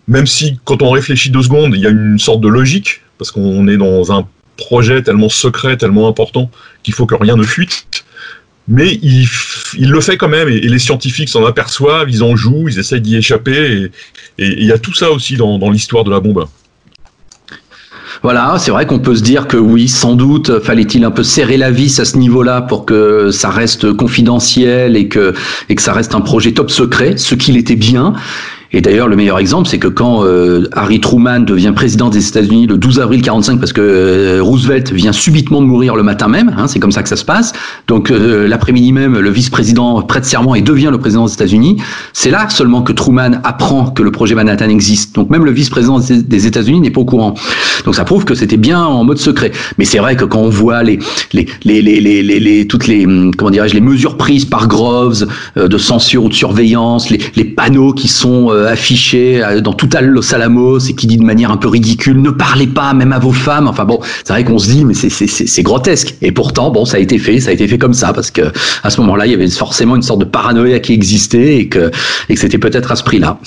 même si, quand on réfléchit deux secondes, il y a une sorte de logique, parce qu'on est dans un projet tellement secret, tellement important, qu'il faut que rien ne fuite. Mais il, il le fait quand même, et, et les scientifiques s'en aperçoivent, ils en jouent, ils essayent d'y échapper, et il y a tout ça aussi dans, dans l'histoire de la bombe. Voilà, c'est vrai qu'on peut se dire que oui, sans doute, fallait-il un peu serrer la vis à ce niveau-là pour que ça reste confidentiel et que, et que ça reste un projet top secret, ce qu'il était bien. Et d'ailleurs, le meilleur exemple, c'est que quand euh, Harry Truman devient président des États-Unis le douze avril quarante-cinq, parce que euh, Roosevelt vient subitement de mourir le matin même, hein, c'est comme ça que ça se passe, donc euh, l'après-midi même, le vice-président prête serment et devient le président des États-Unis, c'est là seulement que Truman apprend que le projet Manhattan existe. Donc même le vice-président des États-Unis n'est pas au courant. Donc ça prouve que c'était bien en mode secret. Mais c'est vrai que quand on voit les, les, les, les, les, les, les toutes les, comment dirais-je, les mesures prises par Groves euh, de censure ou de surveillance, les, les panneaux qui sont... Euh, affiché dans tout Los Alamos et qui dit de manière un peu ridicule, ne parlez pas même à vos femmes, enfin bon, c'est vrai qu'on se dit mais c'est, c'est, c'est, c'est grotesque, et pourtant bon, ça a été fait, ça a été fait comme ça, parce que à ce moment-là il y avait forcément une sorte de paranoïa qui existait et que, et que c'était peut-être à ce prix-là.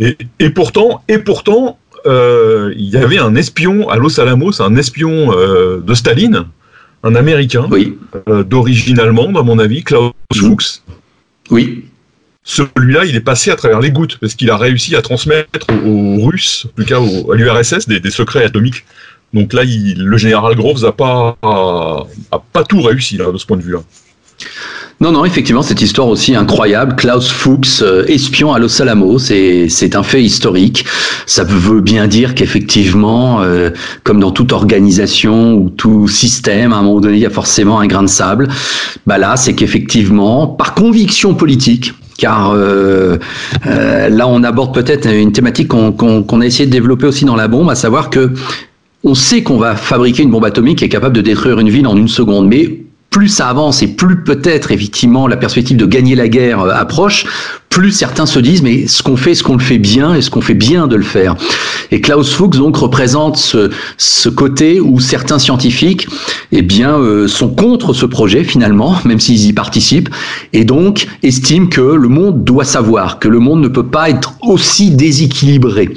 Et, et pourtant, et pourtant euh, il y avait un espion à Los Alamos, un espion euh, de Staline, un Américain, oui. euh, d'origine allemande à mon avis, Klaus Fuchs. Oui. Celui-là, il est passé à travers les gouttes, parce qu'il a réussi à transmettre aux, aux Russes, en tout cas aux, à l'U R S S, des, des secrets atomiques. Donc là, il, le général Groves n'a pas, a, a pas tout réussi, là, de ce point de vue-là. Non, non, effectivement, cette histoire aussi incroyable, Klaus Fuchs, euh, espion à Los Alamos, c'est, c'est un fait historique. Ça veut bien dire qu'effectivement, euh, comme dans toute organisation ou tout système, à un moment donné, il y a forcément un grain de sable. Bah là, c'est qu'effectivement, par conviction politique, car euh, euh, là, on aborde peut-être une thématique qu'on, qu'on, qu'on a essayé de développer aussi dans la bombe, à savoir que on sait qu'on va fabriquer une bombe atomique qui est capable de détruire une ville en une seconde, mais plus ça avance et plus peut-être effectivement la perspective de gagner la guerre approche, plus certains se disent mais ce qu'on fait, est-ce qu'on le fait bien, est-ce qu'on fait bien de le faire? Et Klaus Fuchs donc représente ce, ce côté où certains scientifiques eh bien, euh, sont contre ce projet finalement, même s'ils y participent, et donc estiment que le monde doit savoir, que le monde ne peut pas être aussi déséquilibré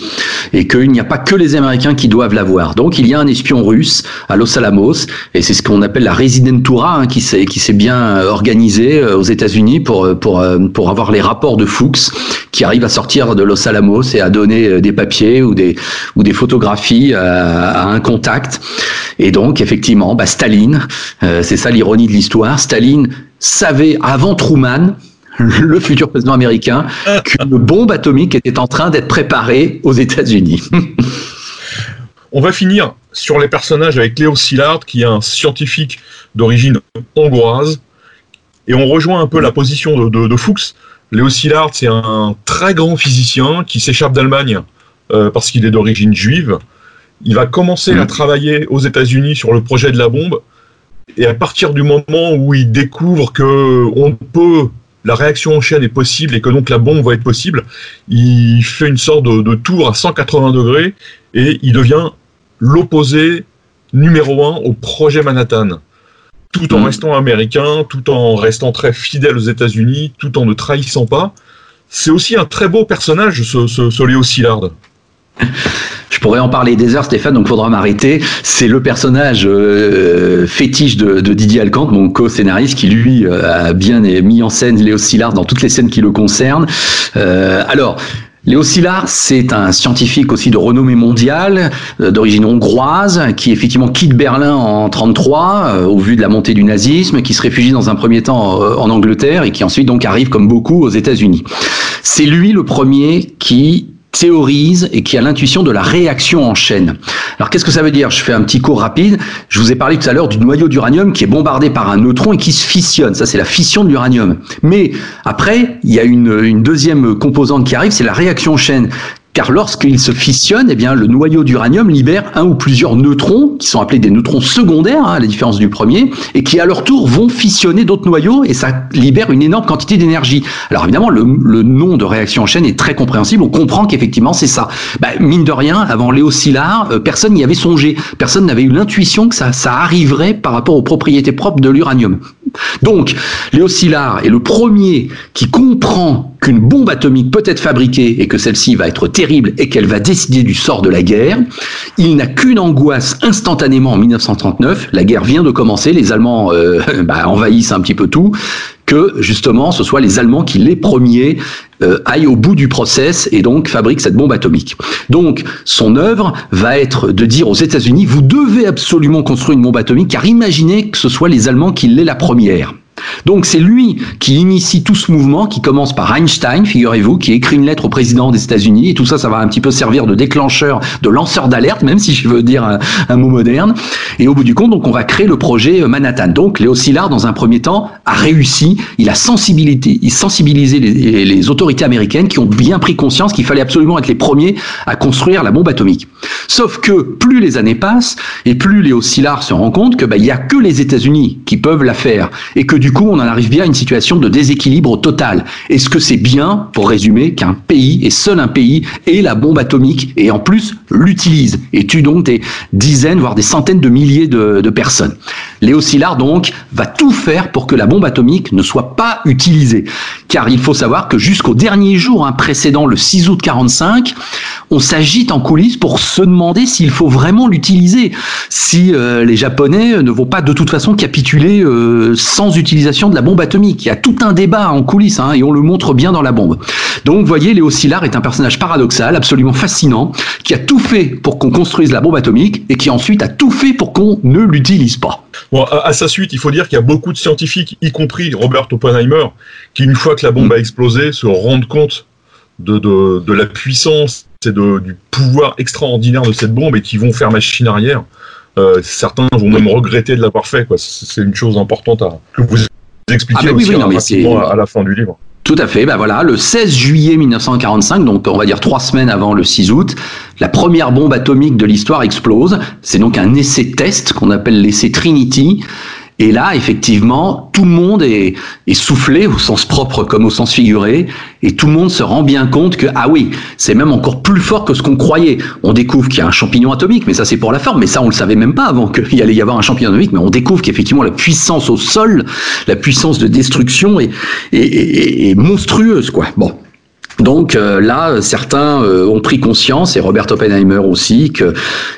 et qu'il n'y a pas que les Américains qui doivent l'avoir. Donc il y a un espion russe à Los Alamos, et c'est ce qu'on appelle la Residentura, hein, qui s'est, qui s'est bien organisé aux États-Unis pour, pour, pour avoir les rapports de Fuchs qui arrivent à sortir de Los Alamos et à donner des papiers ou des, ou des photographies à, à un contact. Et donc, effectivement, bah Staline, euh, c'est ça l'ironie de l'histoire, Staline savait avant Truman, le futur président américain, qu'une bombe atomique était en train d'être préparée aux États-Unis. On va finir sur les personnages avec Léo Szilard, qui est un scientifique d'origine hongroise, et on rejoint un peu la position de, de, de Fuchs. Léo Szilard, c'est un très grand physicien qui s'échappe d'Allemagne euh, parce qu'il est d'origine juive. Il va commencer mmh. à travailler aux États-Unis sur le projet de la bombe, et à partir du moment où il découvre que on peut, la réaction en chaîne est possible et que donc la bombe va être possible, il fait une sorte de, de tour à cent quatre-vingts degrés et il devient l'opposé numéro un au projet Manhattan, tout en mmh. restant américain, tout en restant très fidèle aux États-Unis, tout en ne trahissant pas. C'est aussi un très beau personnage, ce, ce, ce Léo Szilard. Je pourrais en parler des heures, Stéphane, donc il faudra m'arrêter. C'est le personnage euh, fétiche de, de Didier Alcante, mon co-scénariste, qui lui a bien mis en scène Léo Szilard dans toutes les scènes qui le concernent. Euh, alors... Léo Szilard, c'est un scientifique aussi de renommée mondiale, d'origine hongroise, qui effectivement quitte Berlin en trente-trois, au vu de la montée du nazisme, qui se réfugie dans un premier temps en Angleterre et qui ensuite donc arrive comme beaucoup aux États-Unis. C'est lui le premier qui théorise et qui a l'intuition de la réaction en chaîne. Alors qu'est-ce que ça veut dire ? Je fais un petit cours rapide. Je vous ai parlé tout à l'heure du noyau d'uranium qui est bombardé par un neutron et qui se fissionne. Ça, c'est la fission de l'uranium. Mais après, il y a une, une deuxième composante qui arrive, c'est la réaction en chaîne. Car lorsqu'il se fissionne, eh bien, le noyau d'uranium libère un ou plusieurs neutrons, qui sont appelés des neutrons secondaires, hein, à la différence du premier, et qui à leur tour vont fissionner d'autres noyaux, et ça libère une énorme quantité d'énergie. Alors évidemment, le, le nom de réaction en chaîne est très compréhensible, on comprend qu'effectivement c'est ça. Bah, mine de rien, avant Léo Szilard, euh, personne n'y avait songé, personne n'avait eu l'intuition que ça, ça arriverait par rapport aux propriétés propres de l'uranium. Donc, Léo Szilard est le premier qui comprend qu'une bombe atomique peut être fabriquée et que celle-ci va être terrible et qu'elle va décider du sort de la guerre. Il n'a qu'une angoisse instantanément en mille neuf cent trente-neuf. La guerre vient de commencer, les Allemands euh, bah, envahissent un petit peu tout. Que justement, ce soit les Allemands qui, les premiers, euh, aillent au bout du process et donc fabriquent cette bombe atomique. Donc, son œuvre va être de dire aux États-Unis, vous devez absolument construire une bombe atomique, car imaginez que ce soit les Allemands qui l'aient la première. Donc, c'est lui qui initie tout ce mouvement, qui commence par Einstein, figurez-vous, qui écrit une lettre au président des États-Unis, et tout ça, ça va un petit peu servir de déclencheur, de lanceur d'alerte, même si je veux dire un, un mot moderne. Et au bout du compte, donc, on va créer le projet Manhattan. Donc, Léo Szilard, dans un premier temps, a réussi. Il a sensibilisé, il sensibilisé les, les autorités américaines qui ont bien pris conscience qu'il fallait absolument être les premiers à construire la bombe atomique. Sauf que plus les années passent, et plus Léo Szilard se rend compte que, bah, il y a que les États-Unis qui peuvent la faire, et que du Du coup, on en arrive bien à une situation de déséquilibre total. Est-ce que c'est bien, pour résumer, qu'un pays, et seul un pays, ait la bombe atomique et en plus l'utilise et tue donc des dizaines, voire des centaines de milliers de, de personnes? Léo Szilard, donc, va tout faire pour que la bombe atomique ne soit pas utilisée. Car il faut savoir que jusqu'au dernier jour hein, précédent, le six août quarante-cinq, on s'agite en coulisses pour se demander s'il faut vraiment l'utiliser, si euh, les Japonais ne vont pas de toute façon capituler euh, sans utiliser de la bombe atomique. Il y a tout un débat en coulisses, hein, et on le montre bien dans La Bombe. Donc, vous voyez, Léo Szilard est un personnage paradoxal, absolument fascinant, qui a tout fait pour qu'on construise la bombe atomique et qui ensuite a tout fait pour qu'on ne l'utilise pas. Bon, à, à sa suite, il faut dire qu'il y a beaucoup de scientifiques, y compris Robert Oppenheimer, qui, une fois que la bombe mmh. a explosé, se rendent compte de, de, de la puissance et de, du pouvoir extraordinaire de cette bombe et qui vont faire machine arrière. Euh, certains vont même regretter de l'avoir fait, quoi. C'est une chose importante à, que vous expliquez ah bah oui, aussi oui, non, rapidement à la fin du livre. Tout à fait, ben voilà, le seize juillet mille neuf cent quarante-cinq, donc on va dire trois semaines avant le six août, la première bombe atomique de l'histoire explose. C'est donc un essai-test qu'on appelle l'essai Trinity. Et là, effectivement, tout le monde est, est soufflé au sens propre comme au sens figuré, et tout le monde se rend bien compte que, ah oui, c'est même encore plus fort que ce qu'on croyait. On découvre qu'il y a un champignon atomique, mais ça c'est pour la forme, mais ça on le savait même pas avant qu'il allait y avoir un champignon atomique, mais on découvre qu'effectivement la puissance au sol, la puissance de destruction est, est, est, est monstrueuse, quoi. Bon. Donc euh, là, certains euh, ont pris conscience, et Robert Oppenheimer aussi, que,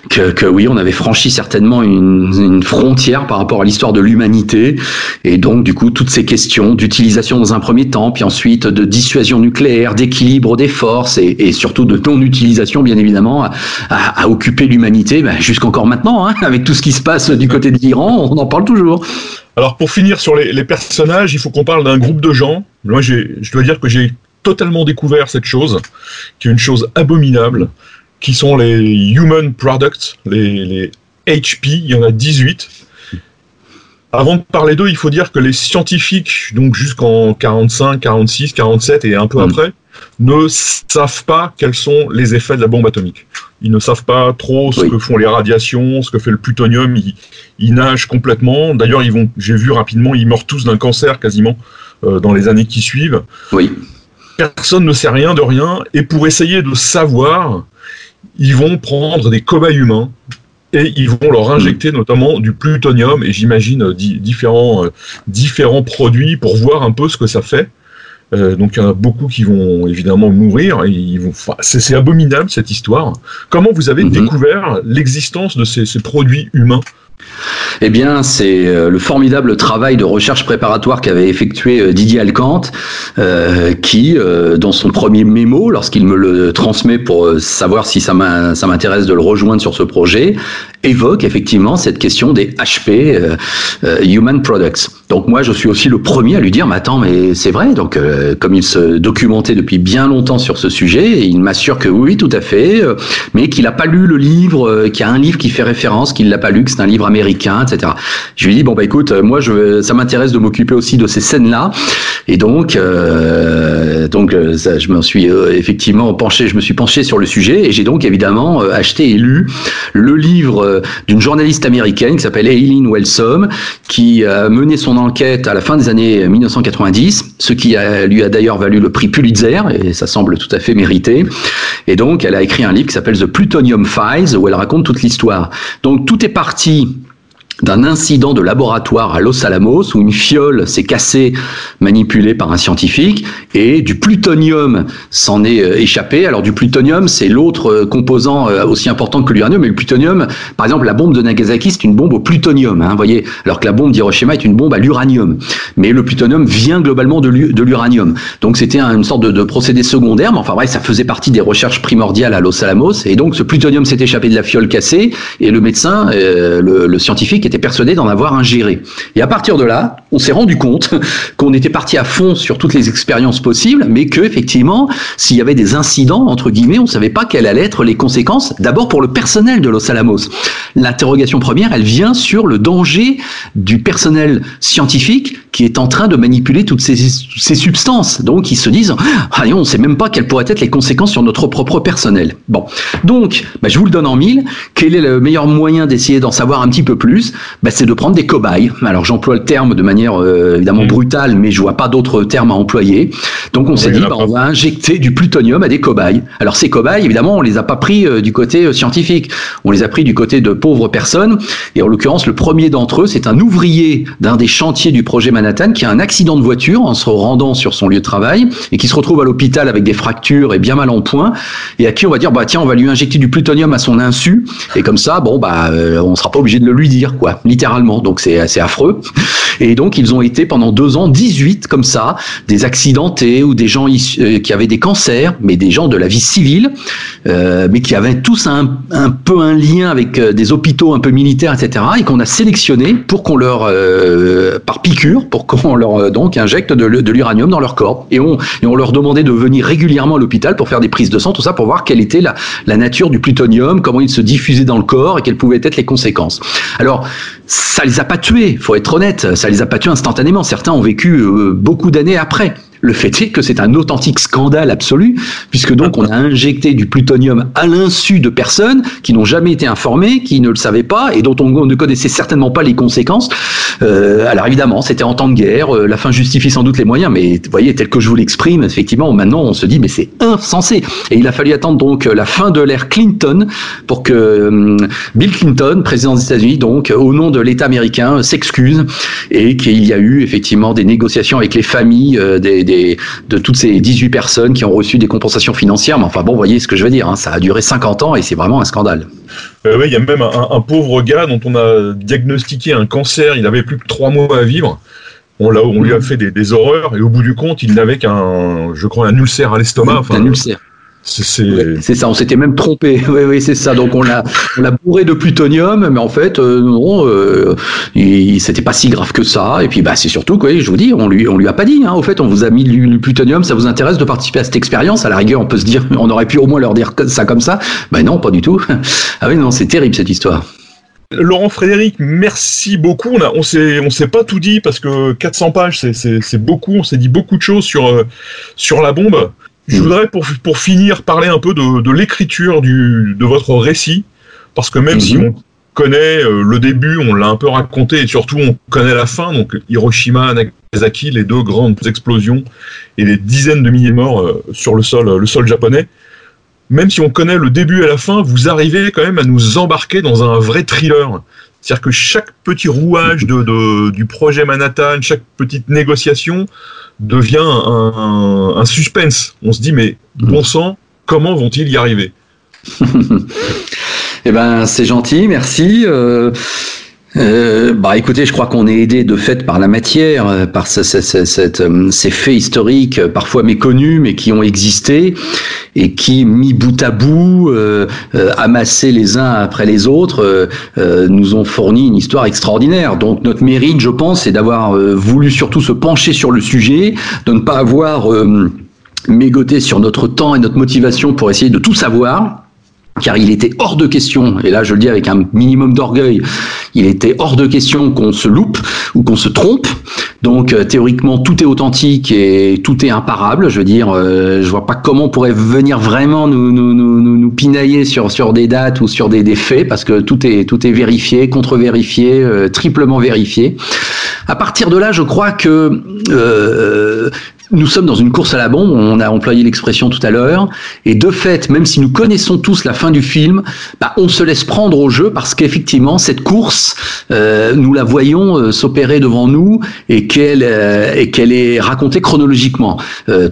que, que oui, on avait franchi certainement une, une frontière par rapport à l'histoire de l'humanité. Et donc, du coup, toutes ces questions d'utilisation dans un premier temps, puis ensuite de dissuasion nucléaire, d'équilibre des forces, et, et surtout de non-utilisation, bien évidemment, à, à, à occuper l'humanité, ben, jusqu'encore maintenant, hein, avec tout ce qui se passe du côté de l'Iran, on en parle toujours. Alors, pour finir sur les, les personnages, il faut qu'on parle d'un groupe de gens. Moi, j'ai, je dois dire que j'ai... totalement découvert cette chose, qui est une chose abominable, qui sont les Human Products, les, les H P, il y en a dix-huit. Avant de parler d'eux, il faut dire que les scientifiques, donc jusqu'en quarante-cinq, quarante-six, quarante-sept et un peu mmh. après, ne savent pas quels sont les effets de la bombe atomique. Ils ne savent pas trop ce oui. que font les radiations, ce que fait le plutonium, ils, ils nagent complètement. D'ailleurs, ils vont, j'ai vu rapidement, ils meurent tous d'un cancer quasiment euh, dans les années qui suivent. Oui. Personne ne sait rien de rien, et pour essayer de savoir, ils vont prendre des cobayes humains et ils vont leur injecter notamment du plutonium et j'imagine d- différents, euh, différents produits pour voir un peu ce que ça fait. Euh, donc il y en a beaucoup qui vont évidemment mourir. Et ils vont, c'est, c'est abominable cette histoire. Comment vous avez mm-hmm. découvert l'existence de ces, ces produits humains ? Eh bien, c'est le formidable travail de recherche préparatoire qu'avait effectué Didier Alcante, euh, qui, euh, dans son premier mémo, lorsqu'il me le transmet pour savoir si ça m'intéresse de le rejoindre sur ce projet, évoque effectivement cette question des H P, euh, euh, Human Products. Donc moi, je suis aussi le premier à lui dire, mais attends, mais c'est vrai. Donc, euh, comme il se documentait depuis bien longtemps sur ce sujet, il m'assure que oui, tout à fait, euh, mais qu'il n'a pas lu le livre, euh, qu'il y a un livre qui fait référence, qu'il l'a pas lu, que c'est un livre américain, et cetera. Je lui dis, bon, bah écoute, moi, je, ça m'intéresse de m'occuper aussi de ces scènes-là. Et donc, euh, donc ça, je me suis euh, effectivement penché, je me suis penché sur le sujet et j'ai donc évidemment euh, acheté et lu le livre euh, d'une journaliste américaine qui s'appelle Aileen Welsome, qui a mené son enquête à la fin des années mille neuf cent quatre-vingt-dix, ce qui a, lui a d'ailleurs valu le prix Pulitzer, et ça semble tout à fait mérité. Et donc, elle a écrit un livre qui s'appelle The Plutonium Files, où elle raconte toute l'histoire. Donc, tout est parti d'un incident de laboratoire à Los Alamos où une fiole s'est cassée, manipulée par un scientifique, et du plutonium s'en est échappé. Alors du plutonium, c'est l'autre composant aussi important que l'uranium, mais le plutonium, par exemple, la bombe de Nagasaki, c'est une bombe au plutonium, hein, voyez, alors que la bombe d'Hiroshima est une bombe à l'uranium. Mais le plutonium vient globalement de l'uranium. Donc c'était une sorte de, de procédé secondaire, mais enfin bref, ça faisait partie des recherches primordiales à Los Alamos, et donc ce plutonium s'est échappé de la fiole cassée, et le médecin, euh, le, le scientifique, était persuadé d'en avoir ingéré. Et à partir de là, on s'est rendu compte qu'on était parti à fond sur toutes les expériences possibles, mais que effectivement, s'il y avait des incidents, entre guillemets, on ne savait pas quelles allaient être les conséquences, d'abord pour le personnel de Los Alamos. L'interrogation première, elle vient sur le danger du personnel scientifique qui est en train de manipuler toutes ces, ces substances. Donc, ils se disent, ah, on ne sait même pas quelles pourraient être les conséquences sur notre propre personnel. Bon, donc, bah, je vous le donne en mille. Quel est le meilleur moyen d'essayer d'en savoir un petit peu plus? Bah, c'est de prendre des cobayes. Alors, j'emploie le terme de manière euh, évidemment mmh. brutale, mais je vois pas d'autres termes à employer. Donc, on oui, s'est dit, bah, on va injecter du plutonium à des cobayes. Alors, ces cobayes, évidemment, on les a pas pris euh, du côté euh, scientifique. On les a pris du côté de pauvres personnes. Et en l'occurrence, le premier d'entre eux, c'est un ouvrier d'un des chantiers du projet Manhattan qui a un accident de voiture en se rendant sur son lieu de travail et qui se retrouve à l'hôpital avec des fractures et bien mal en point, et à qui on va dire, bah tiens, on va lui injecter du plutonium à son insu, et comme ça, bon, bah euh, on sera pas obligé de le lui dire, quoi, littéralement. Donc c'est assez affreux. Et donc ils ont été pendant deux ans, dix-huit comme ça, des accidentés ou des gens euh, qui avaient des cancers, mais des gens de la vie civile, euh, mais qui avaient tous un, un peu un lien avec euh, des hôpitaux un peu militaires, et cetera, et qu'on a sélectionné pour qu'on leur, euh, par piqûre, pour qu'on leur donc injecte de, de l'uranium dans leur corps. Et on, et on leur demandait de venir régulièrement à l'hôpital pour faire des prises de sang, tout ça pour voir quelle était la, la nature du plutonium, comment il se diffusait dans le corps et quelles pouvaient être les conséquences. Alors, ça les a pas tués, faut être honnête, ça les a pas tués instantanément. Certains ont vécu euh, beaucoup d'années après. Le fait est que c'est un authentique scandale absolu, puisque donc on a injecté du plutonium à l'insu de personnes qui n'ont jamais été informées, qui ne le savaient pas et dont on ne connaissait certainement pas les conséquences. Euh, alors évidemment, c'était en temps de guerre, la fin justifie sans doute les moyens, mais vous voyez, tel que je vous l'exprime, effectivement, maintenant on se dit, mais c'est insensé. Et il a fallu attendre donc la fin de l'ère Clinton pour que hum, Bill Clinton, président des États-Unis, donc au nom de l'État américain, s'excuse, et qu'il y a eu effectivement des négociations avec les familles euh, des de toutes ces dix-huit personnes qui ont reçu des compensations financières. Mais enfin bon, vous voyez ce que je veux dire, hein, ça a duré cinquante ans et c'est vraiment un scandale. Euh, oui, il y a même un, un pauvre gars dont on a diagnostiqué un cancer, il avait plus que trois mois à vivre, on, l'a, on lui a fait des, des horreurs, et au bout du compte, il n'avait qu'un, je crois, un ulcère à l'estomac. Enfin, un ulcère. C'est, c'est... Ouais, c'est ça, on s'était même trompé. Oui, oui, c'est ça. Donc on l'a, on l'a bourré de plutonium, mais en fait, euh, non, euh, il, c'était pas si grave que ça. Et puis, bah, c'est surtout, quoi, je vous dis, on lui, on lui a pas dit. Hein. Au fait, on vous a mis du plutonium. Ça vous intéresse de participer à cette expérience? À la rigueur, on peut se dire, on aurait pu au moins leur dire ça comme ça. Ben non, pas du tout. Ah oui, non, c'est terrible cette histoire. Laurent Frédéric, merci beaucoup. On a, on s'est, on s'est pas tout dit parce que quatre cents pages, c'est, c'est, c'est beaucoup. On s'est dit beaucoup de choses sur, euh, sur la bombe. Je voudrais, pour, pour finir, parler un peu de, de l'écriture du, de votre récit, parce que même mmh. si on connaît le début, on l'a un peu raconté, et surtout on connaît la fin, donc Hiroshima, Nagasaki, les deux grandes explosions, et des dizaines de milliers de morts sur le sol, le sol japonais, même si on connaît le début et la fin, vous arrivez quand même à nous embarquer dans un vrai thriller. C'est-à-dire que chaque petit rouage de, de, du projet Manhattan, chaque petite négociation, devient un, un, un suspense. On se dit, mais bon sang, comment vont-ils y arriver? Eh ben, c'est gentil, merci. Euh... Euh, bah, écoutez, je crois qu'on est aidé de fait par la matière, par ce, ce, ce, cette, ces faits historiques parfois méconnus mais qui ont existé et qui, mis bout à bout, euh, euh, amassés les uns après les autres, euh, euh, nous ont fourni une histoire extraordinaire. Donc notre mérite, je pense, c'est d'avoir euh, voulu surtout se pencher sur le sujet, de ne pas avoir euh, mégoté sur notre temps et notre motivation pour essayer de tout savoir. Car il était hors de question, et là je le dis avec un minimum d'orgueil, il était hors de question qu'on se loupe ou qu'on se trompe. Donc théoriquement tout est authentique et tout est imparable. Je veux dire, euh, je vois pas comment on pourrait venir vraiment nous nous nous nous pinailler sur sur des dates ou sur des des faits, parce que tout est tout est vérifié, contre-vérifié, euh, triplement vérifié. À partir de là, je crois que euh, nous sommes dans une course à la bombe, on a employé l'expression tout à l'heure, et de fait, même si nous connaissons tous la fin du film, bah, on se laisse prendre au jeu parce qu'effectivement, cette course, euh, nous la voyons euh, s'opérer devant nous et qu'elle euh, et qu'elle est racontée chronologiquement. Euh,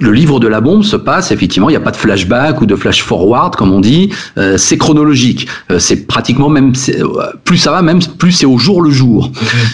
Le livre de la bombe se passe, effectivement, il n'y a pas de flashback ou de flash forward, comme on dit, euh, c'est chronologique. Euh, c'est pratiquement même, c'est, plus ça va, même plus c'est au jour le jour.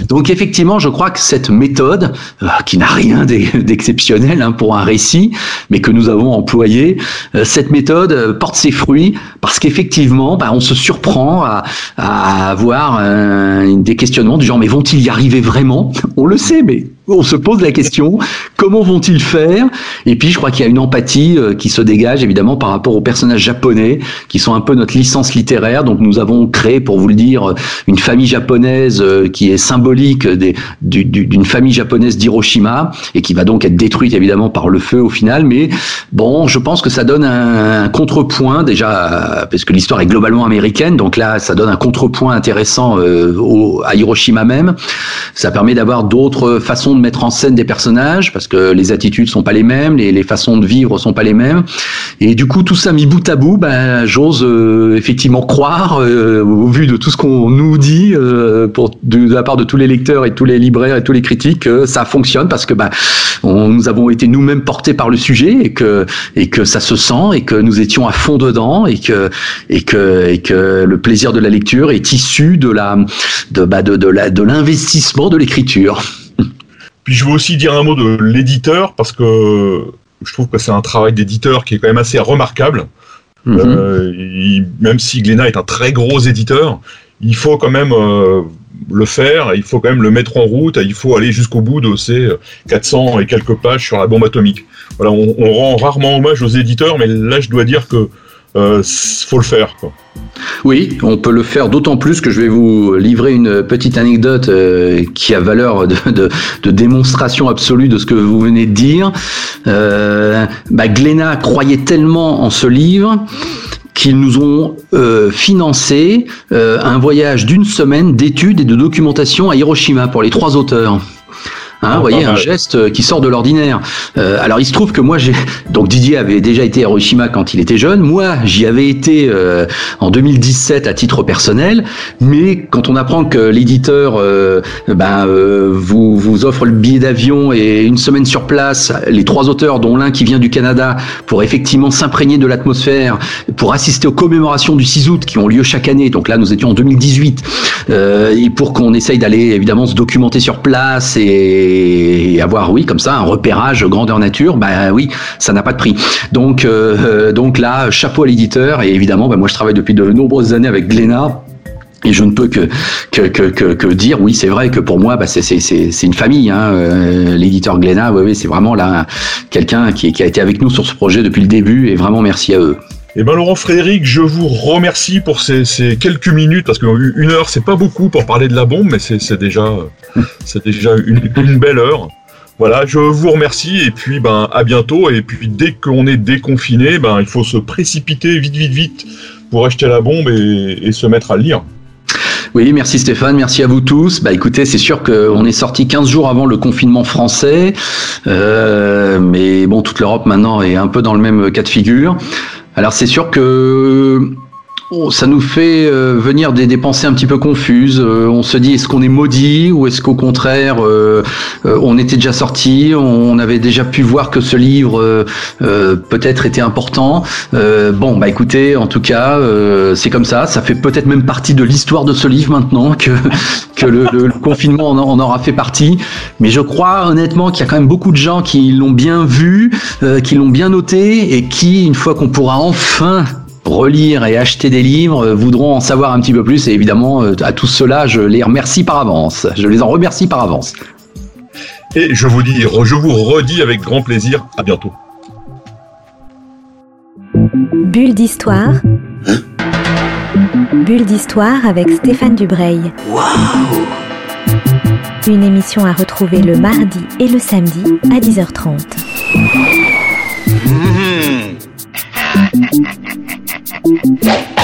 Donc effectivement, je crois que cette méthode, euh, qui n'a rien d'exceptionnel hein, pour un récit, mais que nous avons employée, euh, cette méthode euh, porte ses fruits parce qu'effectivement, bah, on se surprend à, à avoir euh, des questionnements du genre, mais vont-ils y arriver vraiment? On le sait, mais on se pose la question, comment vont-ils faire? Et puis, je crois qu'il y a une empathie qui se dégage, évidemment, par rapport aux personnages japonais, qui sont un peu notre licence littéraire. Donc, nous avons créé, pour vous le dire, une famille japonaise qui est symbolique des, du, du, d'une famille japonaise d'Hiroshima, et qui va donc être détruite, évidemment, par le feu au final. Mais bon, je pense que ça donne un, un contrepoint, déjà, parce que l'histoire est globalement américaine. Donc là, ça donne un contrepoint intéressant euh, au, à Hiroshima même. Ça permet d'avoir d'autres façons de mettre en scène des personnages parce que les attitudes sont pas les mêmes, les, les façons de vivre sont pas les mêmes, et du coup tout ça mis bout à bout, ben j'ose euh, effectivement croire euh, au vu de tout ce qu'on nous dit euh, pour de, de la part de tous les lecteurs et tous les libraires et tous les critiques que euh, ça fonctionne parce que ben on, nous avons été nous-mêmes portés par le sujet et que et que ça se sent et que nous étions à fond dedans et que et que et que le plaisir de la lecture est issu de la de bah de de, la, de l'investissement de l'écriture. Puis je veux aussi dire un mot de l'éditeur, parce que je trouve que c'est un travail d'éditeur qui est quand même assez remarquable. Mmh. Euh, il, même si Glénat est un très gros éditeur, il faut quand même euh, le faire, il faut quand même le mettre en route, et il faut aller jusqu'au bout de ces quatre cents et quelques pages sur la bombe atomique. Voilà, on, on rend rarement hommage aux éditeurs, mais là je dois dire que Euh, faut le faire, quoi. Oui, on peut le faire d'autant plus que je vais vous livrer une petite anecdote euh, qui a valeur de, de, de démonstration absolue de ce que vous venez de dire. Euh, bah, Glénat croyait tellement en ce livre qu'ils nous ont euh, financé euh, un voyage d'une semaine d'études et de documentation à Hiroshima pour les trois auteurs. Hein, vous voyez, un geste qui sort de l'ordinaire. Euh, alors, il se trouve que moi, j'ai donc Didier avait déjà été à Hiroshima quand il était jeune. Moi, j'y avais été euh, en deux mille dix-sept à titre personnel. Mais quand on apprend que l'éditeur euh, ben, euh, vous, vous offre le billet d'avion et une semaine sur place, les trois auteurs, dont l'un qui vient du Canada, pour effectivement s'imprégner de l'atmosphère, pour assister aux commémorations du six août qui ont lieu chaque année. Donc là, nous étions en deux mille dix-huit. Euh, et pour qu'on essaye d'aller, évidemment, se documenter sur place et et avoir, oui, comme ça, un repérage grandeur nature, ben oui, ça n'a pas de prix. Donc, euh, donc là, chapeau à l'éditeur, et évidemment, ben moi je travaille depuis de nombreuses années avec Glénat, et je ne peux que que que que, que dire, oui, c'est vrai que pour moi, bah, c'est c'est c'est c'est une famille. Hein, euh, l'éditeur Glénat, oui, oui, c'est vraiment là quelqu'un qui qui a été avec nous sur ce projet depuis le début, et vraiment merci à eux. Eh ben Laurent Frédéric, je vous remercie pour ces, ces quelques minutes, parce que une heure, c'est pas beaucoup pour parler de la bombe, mais c'est, c'est déjà, c'est déjà une, une belle heure. Voilà, je vous remercie, et puis ben à bientôt. Et puis dès qu'on est déconfiné, ben il faut se précipiter vite, vite, vite pour acheter la bombe et, et se mettre à lire. Oui, merci Stéphane, merci à vous tous. Bah écoutez, c'est sûr qu'on est sorti quinze jours avant le confinement français, euh, mais bon, toute l'Europe maintenant est un peu dans le même cas de figure. Alors c'est sûr que oh, ça nous fait euh, venir des, des pensées un petit peu confuses. Euh, on se dit, est-ce qu'on est maudit ou est-ce qu'au contraire euh, euh, on était déjà sorti, on avait déjà pu voir que ce livre euh, euh, peut-être était important. Euh, bon, bah écoutez, en tout cas, euh, c'est comme ça. Ça fait peut-être même partie de l'histoire de ce livre maintenant que que le, le, le confinement en, en aura fait partie. Mais je crois honnêtement qu'il y a quand même beaucoup de gens qui l'ont bien vu, euh, qui l'ont bien noté et qui, une fois qu'on pourra enfin relire et acheter des livres, voudront en savoir un petit peu plus, et évidemment à tous ceux-là je les remercie par avance, je les en remercie par avance. Et je vous dis, je vous redis avec grand plaisir, à bientôt. Bulle d'histoire. Hein? Bulle d'histoire avec Stéphane Dubreuil. Waouh! Une émission à retrouver le mardi et le samedi à dix heures trente. Mmh. Yeah.